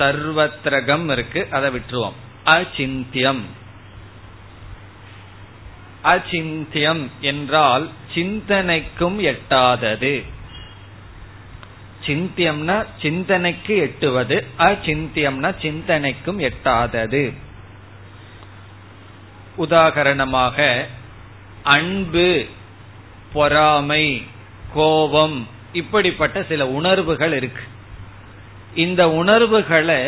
சர்வத்ரகம் இருக்கு, அதை விட்டுருவோம். அசிந்தியம். அசிந்தியம் என்றால் சிந்தனைக்கும் எட்டாதது. சிந்தியம்னா சிந்தனைக்கு எட்டுவது, அசிந்தியம்னா சிந்தனைக்கும் எட்டாதது. உதாரணமாக அன்பு, பொறாமை, கோபம், இப்படிப்பட்ட சில உணர்வுகள் இருக்கு. இந்த உணர்வுகளை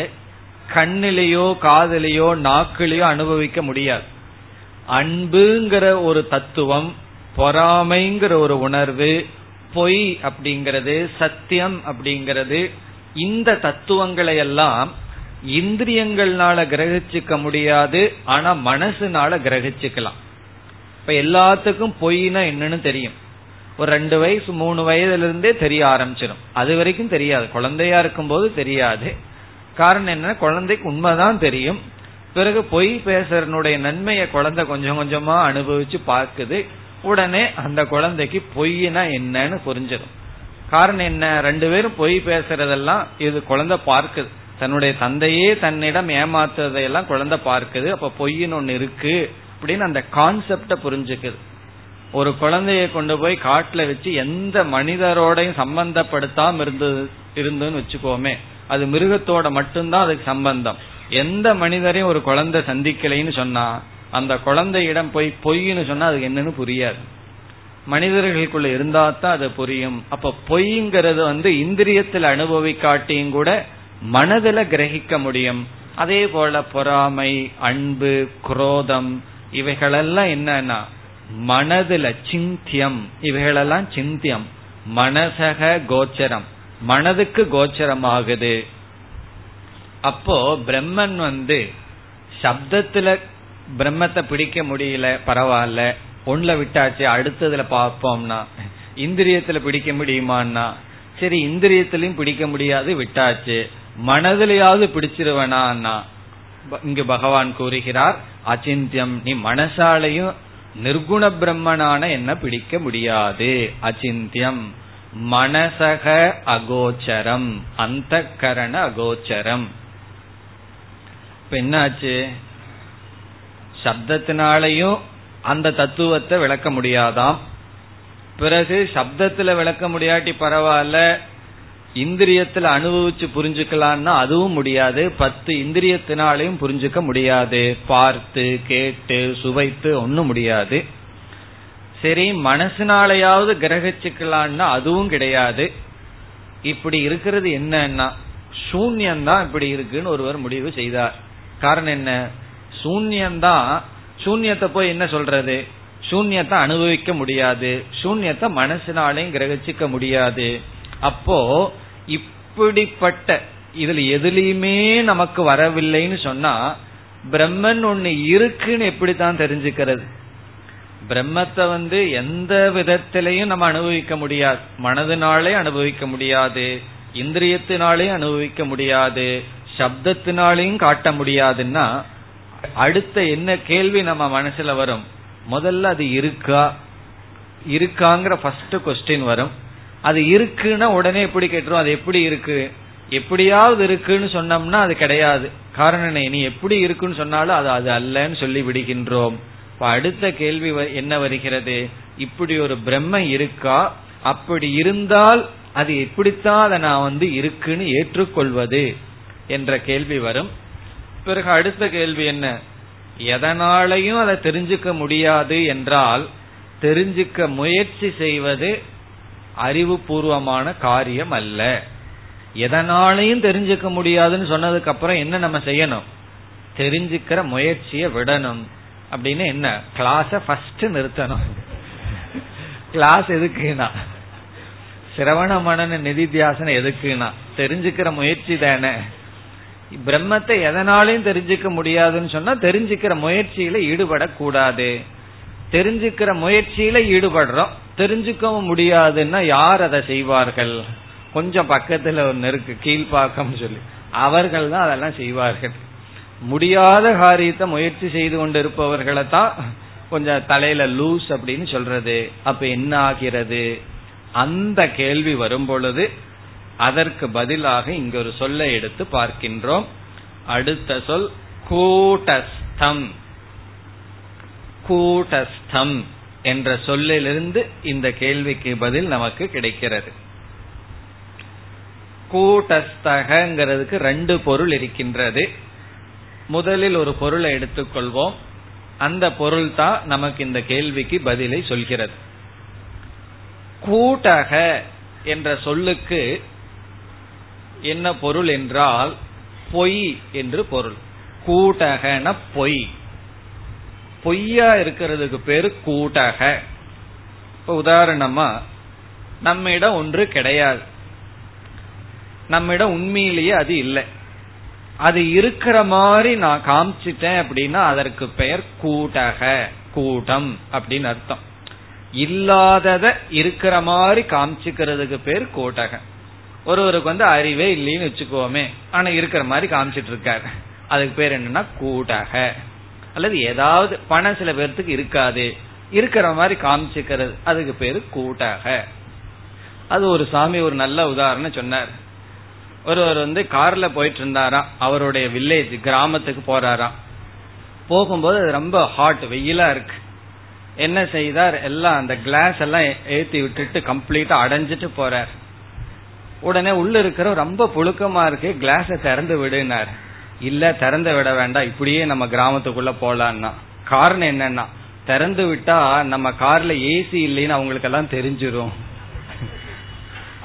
கண்ணிலேயோ காதலையோ நாக்கிலேயோ அனுபவிக்க முடியாது. அன்புங்கிற ஒரு தத்துவம், பொறாமைங்கிற ஒரு உணர்வு, பொய் அப்படிங்கிறது, சத்தியம் அப்படிங்கிறது, இந்த தத்துவங்களை எல்லாம் இந்திரியங்கள்னால கிரகிச்சுக்க முடியாது, ஆனா மனசுனால கிரகிச்சுக்கலாம். இப்ப எல்லாத்துக்கும் பொய்னா என்னன்னு தெரியும். ஒரு ரெண்டு வயசு மூணு வயதுல இருந்தே தெரிய ஆரம்பிச்சிடும். அது வரைக்கும் தெரியாது, குழந்தையா இருக்கும் போது தெரியாது. காரணம் என்ன? குழந்தைக்கு உண்மைதான் தெரியும். பிறகு பொய் பேசுறனுடைய நன்மையை குழந்தை கொஞ்சம் கொஞ்சமா அனுபவிச்சு பார்க்குது. உடனே அந்த குழந்தைக்கு பொய்னா என்னன்னு புரிஞ்சிடும். காரணம் என்ன? ரெண்டு பேரும் பொய் பேசுறதெல்லாம் இது குழந்தை பார்க்குது. தன்னுடைய தந்தையே தன்னிடம் ஏமாத்துறதையெல்லாம் குழந்தை பார்க்குது. அப்ப பொய்ன்னு ஒண்ணு இருக்கு அப்படின்னு அந்த கான்செப்ட புரிஞ்சுக்குது. ஒரு குழந்தைய கொண்டு போய் காட்டுல வச்சு எந்த மனிதரோடையும் சம்பந்தப்படுத்தாம இருந்து இருந்துன்னு வச்சுக்கோமே, அது மிருகத்தோட மட்டும்தான் அதுக்கு சம்பந்தம். எந்த மனிதரையும் ஒரு குழந்தை சந்திக்கலைன்னு சொன்னா அந்த குழந்தையிடம் போய் பொய்ன்னு சொன்னா அது என்னன்னு புரியாது. மனிதர்களுக்குள்ள இருந்தா தான் அது புரியும். அப்ப பொய்ங்கிறது வந்து இந்திரியத்துல அனுபவிக்காட்டியும் கூட மனதுல கிரகிக்க முடியும். அதே போல பொறாமை, அன்பு, குரோதம் இவைகளெல்லாம் என்னன்னா மனதுல சிந்தியம். இவைகளெல்லாம் சிந்தியம் மனசக கோச்சரம், மனதுக்கு கோச்சரம் ஆகுது. அப்போ பிரம்மன் வந்து சப்தத்துல பிரம்மத்தை பிடிக்க முடியல, பரவாயில்ல ஒண்ணுல விட்டாச்சு அடுத்ததுல பார்ப்போம்னா, இந்திரியத்துல பிடிக்க முடியுமான்னா சரி இந்திரியத்திலையும் பிடிக்க முடியாது விட்டாச்சு, மனதிலையாவது பிடிச்சிருவனா? இங்கு பகவான் கூறுகிறார் அசிந்தியம், நீ மனசாலையும் நிர்குண பிரம்மனான என்ன பிடிக்க முடியாது. அசிந்தியம் மனசக அகோச்சரம், அந்த கரண அகோச்சரம். இப்ப என்னாச்சு? சப்தத்தினாலையும் அந்த தத்துவத்தை விளக்க முடியாதாம். பிறகு சப்தத்துல விளக்க முடியாட்டி பரவாயில்ல இந்திரியத்துல அனுபவிச்சு புரிஞ்சுக்கலான்னா அதுவும் முடியாது. பத்து இந்திரியத்தினாலையும் புரிஞ்சுக்க முடியாது, பார்த்து கேட்டு சுவைத்து ஒன்னும் முடியாது. சரி மனசுனாலையாவது கிரகிச்சுக்கலான்னா அதுவும் கிடையாது. இப்படி இருக்கிறது என்னன்னா சூன்யம்தான் இப்படி இருக்குன்னு ஒருவர் முடிவு செய்தார். காரணம் என்ன? சூன்யம்தான். சூன்யத்தை போய் என்ன சொல்றது? சூன்யத்தை அனுபவிக்க முடியாது, சூன்யத்தை மனசுனாலையும் கிரகிச்சுக்க முடியாது. அப்போ இப்படிப்பட்ட இதுல எதுலயுமே நமக்கு வரவில்லைன்னு சொன்னா பிரம்மன் ஒண்ணு இருக்குன்னு எப்படித்தான் தெரிஞ்சுக்கிறது? பிரம்மத்தை வந்து எந்த விதத்திலையும் நம்ம அனுபவிக்க முடியாது. மனதினாலே அனுபவிக்க முடியாது, இந்திரியத்தினாலேயும் அனுபவிக்க முடியாது, சப்தத்தினாலையும் காட்ட முடியாதுன்னா அடுத்த என்ன கேள்வி நம்ம மனசுல வரும்? முதல்ல அது இருக்கா இருக்காங்கிற ஃபர்ஸ்ட் கொஸ்டின் வரும். அது இருக்குன்னா உடனே எப்படி கேட்டுரும், அது எப்படி இருக்கு? எப்படியாவது இருக்குன்னு சொன்னோம்னா அது கிடையாது. காரணம் நீ எப்படி இருக்குன்னு சொன்னாலும் அது அது அல்லன்னு சொல்லி விடுகின்றோம். அடுத்த கேள்வி என்ன வருகிறது? இப்படி ஒரு பிரம்ம இருக்கா? அப்படி இருந்தால் அது எப்படித்தான் அதை நான் வந்து இருக்குன்னு ஏற்றுக்கொள்வது என்ற கேள்வி வரும். பிறகு அடுத்த கேள்வி என்ன? எதனாலையும் அதை தெரிஞ்சுக்க முடியாது என்றால் தெரிஞ்சுக்க முயற்சி செய்வது அறிவுபூர்வமான காரியம் அல்ல. எதனாலையும் தெரிஞ்சுக்க முடியாதுன்னு சொன்னதுக்கு அப்புறம் என்ன நம்ம செய்யணும்? தெரிஞ்சுக்கிற முயற்சியை விடணும். அப்படின்னு என்ன, கிளாஸ ஃபர்ஸ்ட் நிறுத்தணும். கிளாஸ் எதுக்குன்னா, சிரவண மனன நிதித்தியாசனம் எதுக்குன்னா தெரிஞ்சுக்கிற முயற்சி தானே. பிரம்மத்தை எதனாலையும் தெரிஞ்சுக்க முடியாதுன்னு சொன்னா தெரிஞ்சுக்கிற முயற்சியில ஈடுபடக்கூடாது. தெரிஞ்சுக்கிற முயற்சியில ஈடுபடுறோம், தெரிஞ்சுக்கவும் முடியாதுன்னா யார் அதை செய்வார்கள்? கொஞ்சம் பக்கத்துல ஒரு நெருக்கு கீழ்பாக்கம் சொல்லி அவர்கள் தான் அதெல்லாம் செய்வார்கள். முடியாத காரியத்தை முயற்சி செய்து கொண்டு இருப்பவர்களை தான் கொஞ்சம் தலையில லூஸ் அப்படின்னு சொல்றது. அப்ப என்ன ஆகிறது? அந்த கேள்வி வரும் பொழுது அதற்கு பதிலாக இங்க ஒரு சொல்லை எடுத்து பார்க்கின்றோம். அடுத்த சொல் கூட்டஸ்தம். கூட்டஸ்தம் என்ற சொல்லிலிருந்து இந்த கேள்விக்கு பதில் நமக்கு கிடைக்கிறது. கூட்டஸ்தகங்கிறதுக்கு ரெண்டு பொருள் இருக்கின்றது. முதலில் ஒரு பொருளை எடுத்துக்கொள்வோம். அந்த பொருள் தான் நமக்கு இந்த கேள்விக்கு பதிலை சொல்கிறது. கூட்டக என்ற சொல்லுக்கு என்ன பொருள் என்றால் பொய் என்று பொருள். கூட்டகன பொய். பொய்யா இருக்கிறதுக்கு பேரு கூட்டக. இப்ப உதாரணமா நம்மிடம் ஒன்று கிடையாது, நம்மிடம் உண்மையிலேயே அது இல்லை, அது இருக்கிற மாதிரி நான் காமிச்சிட்டேன் அப்படின்னா அதற்கு பெயர் கூட்டக, கூட்டம் அப்படின்னு அர்த்தம். இல்லாதத இருக்கிற மாதிரி காமிச்சுக்கிறதுக்கு பேர் கூட்டக. ஒருவருக்கு வந்து அறிவே இல்லைன்னு வச்சுக்கோமே, ஆனா இருக்கிற மாதிரி காமிச்சிட்டு இருக்காரு, அதுக்கு பேர் என்னன்னா கூட்டக. அல்லது ஏதாவது பணம் சில பேர்த்துக்கு இருக்காது, இருக்கிற மாதிரி காமிச்சுக்கிறது, அதுக்கு பேரு கூட்டக. அது ஒரு சாமி ஒரு நல்ல உதாரணம் சொன்னார். ஒருவர் வந்து கார்ல போயிட்டு இருந்தாராம், அவருடைய வில்லேஜ் கிராமத்துக்கு போறாராம். போகும்போது அது ரொம்ப ஹாட், வெயிலா இருக்கு. என்ன செய்தார்? எல்லாம் அந்த கிளாஸ் எல்லாம் ஏற்றி விட்டுட்டு கம்ப்ளீட்டா அடைஞ்சிட்டு போறார். உடனே உள்ள இருக்கிற ரொம்ப புழுக்கமா இருக்கு, கிளாஸை திறந்து விடுனார். இல்ல திறந்து விட வேண்டாம், இப்படியே நம்ம கிராமத்துக்குள்ள போலான்னா. காரணம் என்னன்னா, திறந்து விட்டா நம்ம கார்ல ஏசி இல்லைன்னு அவங்களுக்கு எல்லாம் தெரிஞ்சிடும்.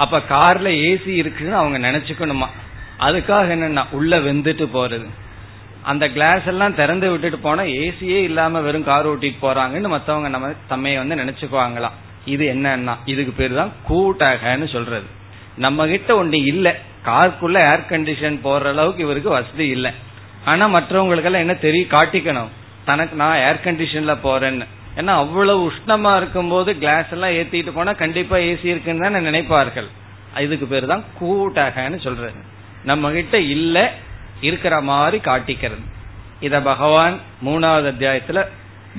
அப்ப கார்ல ஏசி இருக்குன்னு அவங்க நினைச்சுக்கணுமா? அதுக்காக என்னன்னா உள்ள வெந்துட்டு போறது. அந்த கிளாஸ் எல்லாம் திறந்து விட்டுட்டு போனா ஏசியே இல்லாம வெறும் கார் ஓட்டிட்டு போறாங்கன்னு மத்தவங்க நம்ம தம்மையை வந்து நினைச்சுக்குவாங்களாம். இது என்னன்னா, இதுக்கு பேரு தான் கூட்டகன்னு சொல்றது. நம்ம கிட்ட ஒண்ணு இல்ல, காருக்குள்ள ஏர் கண்டிஷன் போற அளவுக்கு இவருக்கு வசதி இல்லை, ஆனா மற்றவங்களுக்கு எல்லாம் என்ன தெரிய காட்டிக்கணும், தனக்கு நான் ஏர் கண்டிஷன்ல போறேன்னு. ஏன்னா அவ்வளவு உஷ்ணமா இருக்கும் போது கிளாஸ் எல்லாம் ஏத்திட்டு போனா கண்டிப்பா ஏசி இருக்குன்னு தான் நினைப்பார்கள். இதுக்கு பேரு தான் கூட்டகன்னு சொல்றது. நம்ம கிட்ட இல்ல, இருக்கிற மாதிரி காட்டிக்கிறது. இத பகவான் மூணாவது அத்தியாயத்துல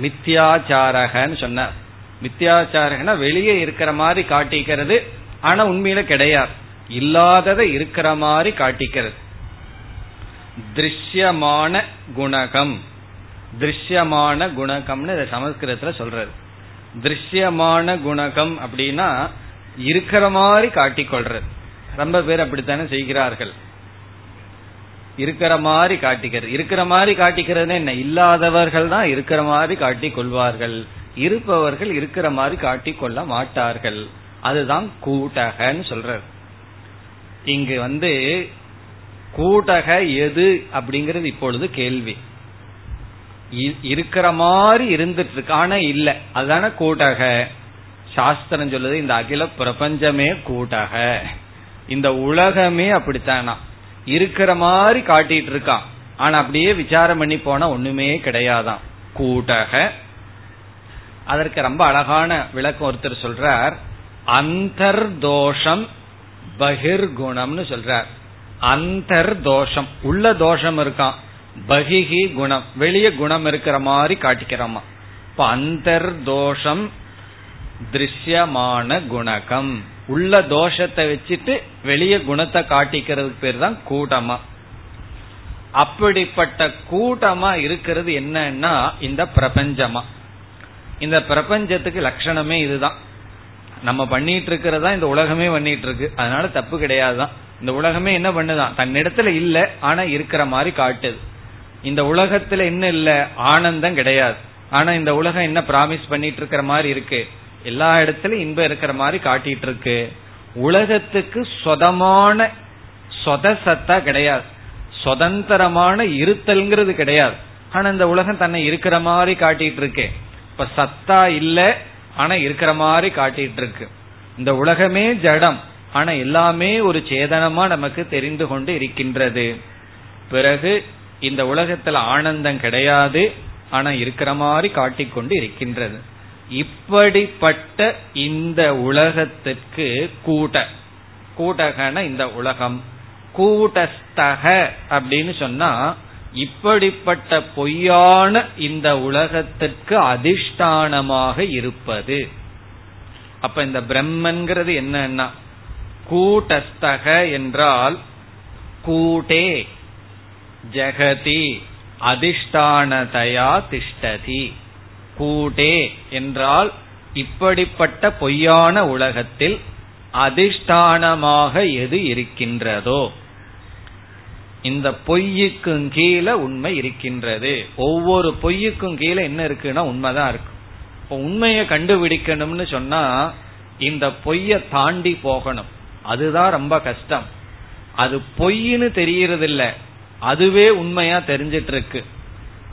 மித்யாச்சாரகன்னு சொன்னார். மித்யாச்சாரகனா வெளியே இருக்கிற மாதிரி காட்டிக்கிறது, ஆனா உண்மையில கிடையாது, இல்லாததை இருக்கிற மாதிரி காட்டிக்கிறது. திருஷ்யமான குணகம். திருஷ்யமான குணகம்னு இதை சமஸ்கிருதத்துல சொல்றது. திருஷ்யமான குணகம் அப்படின்னா இருக்கிற மாதிரி காட்டிக்கொள்றது. ரொம்ப பேர் அப்படித்தானே செய்கிறார்கள், இருக்கிற மாதிரி காட்டிக்கிறது. இருக்கிற மாதிரி காட்டிக்கிறது என்ன, இல்லாதவர்கள் தான் இருக்கிற மாதிரி காட்டிக்கொள்வார்கள், இருப்பவர்கள் இருக்கிற மாதிரி காட்டிக்கொள்ள மாட்டார்கள். அதுதான் கூட்டகன்னு சொல்றது. இங்கு வந்து கூட்டக எது அப்படிங்கிறது இப்பொழுது கேள்வி. இருக்கிற மாதிரி இருந்துட்டு இருக்கு, ஆனா இல்ல, அதுதான கூட்டக. சாஸ்திரம் சொல்லுது இந்த அகில பிரபஞ்சமே கூட்டக, இந்த உலகமே அப்படித்தானா, இருக்கிற மாதிரி காட்டிட்டு இருக்கான், ஆனா அப்படியே விசாரம் பண்ணி போனா ஒண்ணுமே கிடையாதான் கூட்டக. அதற்கு ரொம்ப அழகான விளக்கம் ஒருத்தர் சொல்றார், அந்தர்தோஷம் பகிர்குணம்னு சொல்றார். அந்தர்தோஷம் உள்ள தோஷம் இருக்கான், பகிஹி குணம் வெளிய குணம் இருக்கிற மாதிரி காட்டிக்கிறோமா. இப்ப அந்தர்தோஷம் திருஷ்யமான குணகம் உள்ள தோஷத்தை வச்சுட்டு வெளிய குணத்தை காட்டிக்கிறதுக்கு பேர் தான் கூட்டமா. அப்படிப்பட்ட கூட்டமா இருக்கிறது என்னன்னா இந்த பிரபஞ்சமா. இந்த பிரபஞ்சத்துக்கு லட்சணமே இதுதான். நம்ம பண்ணிட்டு இருக்கிறதா இந்த உலகமே பண்ணிட்டு இருக்கு, அதனால தப்பு கிடையாதுதான். இந்த உலகமே என்ன பண்ணுதான், தன்னிடத்துல இல்ல ஆனா இருக்கிற மாதிரி காட்டுது. இந்த உலகத்துல என்ன இல்ல, ஆனந்தம் கிடையாது, ஆனா இந்த உலகம் என்ன பிராமிஸ் பண்ணிட்டு இருக்கிற மாதிரி இருக்கு, எல்லா இடத்துலயும் இன்பம் இருக்கிற மாதிரி காட்டிட்டு இருக்கு. உலகத்துக்கு சொதமான சொதசத்தா கிடையாது, சுதந்திரமான இருத்தல்ங்கிறது கிடையாது, ஆனா இந்த உலகம் தன்னை இருக்கிற மாதிரி காட்டிட்டு இருக்கு. இப்ப சத்தா இல்ல ஆனா இருக்கிற மாதிரி காட்டிட்டு இருக்கு. இந்த உலகமே ஜடம், ஆனா எல்லாமே ஒரு சேதனமா நமக்கு தெரிந்து கொண்டு இருக்கின்றது. பிறகு இந்த உலகத்துல ஆனந்தம் கிடையாது, ஆனா இருக்கிற மாதிரி காட்டிக்கொண்டு இருக்கின்றது. இப்படிப்பட்ட இந்த உலகத்திற்கு கூட்ட கூட்டகன இந்த உலகம் கூட்டஸ்தக அப்படின்னு சொன்னா, இப்படிப்பட்ட பொய்யான இந்த உலகத்திற்கு அதிஷ்டானமாக இருப்பது. அப்ப இந்த பிரம்மன்கிறது என்னன்னா கூட்டஸ்தக என்றால் கூட்டே ஜகதி அதிஷ்டானதயா திஷ்டதி. கூட்டே என்றால் இப்படிப்பட்ட பொய்யான உலகத்தில் அதிஷ்டானமாக எது இருக்கின்றதோ, இந்த பொய்யுக்கும் கீழே உண்மை இருக்கின்றது. ஒவ்வொரு பொய்யுக்கும் கீழே என்ன இருக்குன்னா உண்மைதான் இருக்கு. இப்போ உண்மையை கண்டுபிடிக்கணும்னு சொன்னா இந்த பொய்யை தாண்டி போகணும், அதுதான் ரொம்ப கஷ்டம். அது பொய்ன்னு தெரியறது இல்லை, அதுவே உண்மையா தெரிஞ்சிட்டு இருக்கு.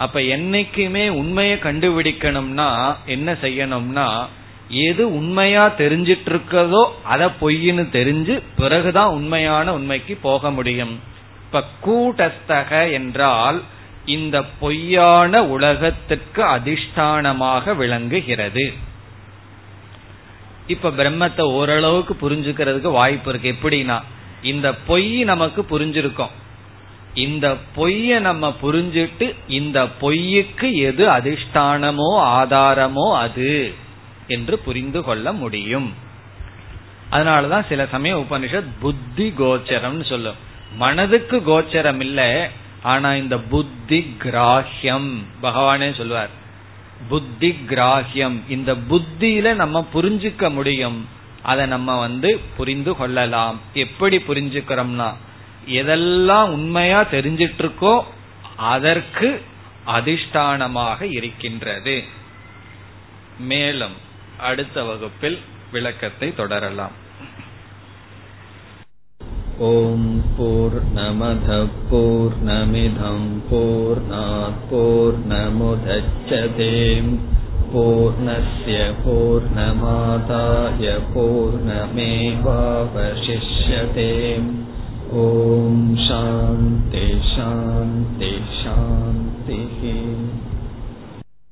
அப்ப என்னைக்குமே உண்மையை கண்டுபிடிக்கணும்னா என்ன செய்யணும்னா, எது உண்மையா தெரிஞ்சிட்டு இருக்கதோ அதை பொய்ன்னு தெரிஞ்சு பிறகுதான் உண்மையான உண்மைக்கு போக முடியும். இப்ப கூட்டஸ்தக என்றால் இந்த பொய்யான உலகத்திற்கு அதிஷ்டானமாக விளங்குகிறது. இப்ப பிரம்மத்தை ஓரளவுக்கு புரிஞ்சுக்கிறதுக்கு வாய்ப்பு இருக்கு. எப்படின்னா, இந்த பொய் நமக்கு புரிஞ்சிருக்கோம், இந்த பொய்ய நம்ம புரிஞ்சிட்டு இந்த பொய்யுக்கு எது அதிஷ்டானமோ ஆதாரமோ அது என்று புரிந்து கொள்ள முடியும். அதனாலதான் சில சமயம் உபனிஷத் புத்தி கோச்சரம்னு சொல்லும். மனதுக்கு கோச்சரம் இல்லை, ஆனா இந்த புத்தி கிராஹ்யம் பகவானே சொல்வார், புத்தி கிராஹ்யம். இந்த புத்தியில நம்ம புரிஞ்சுக்க முடியும், அதை நம்ம வந்து புரிந்து கொள்ளலாம். எப்படி புரிஞ்சுக்கிறோம்னா, எதெல்லாம் உண்மையா தெரிஞ்சிட்டு இருக்கோ அதற்கு அதிஷ்டானமாக இருக்கின்றது. மேலும் அடுத்த வகுப்பில் விளக்கத்தை தொடரலாம். ஓம் பூர்ணமத பூர்ணமிதம் பூர்ணாத் பூர்ணமுதச்யதே பூர்ணஸ்ய பூர்ணமாதாய பூர்ணமேவாவசிஷ்யதே. ஓம் சாந்தி சாந்தி.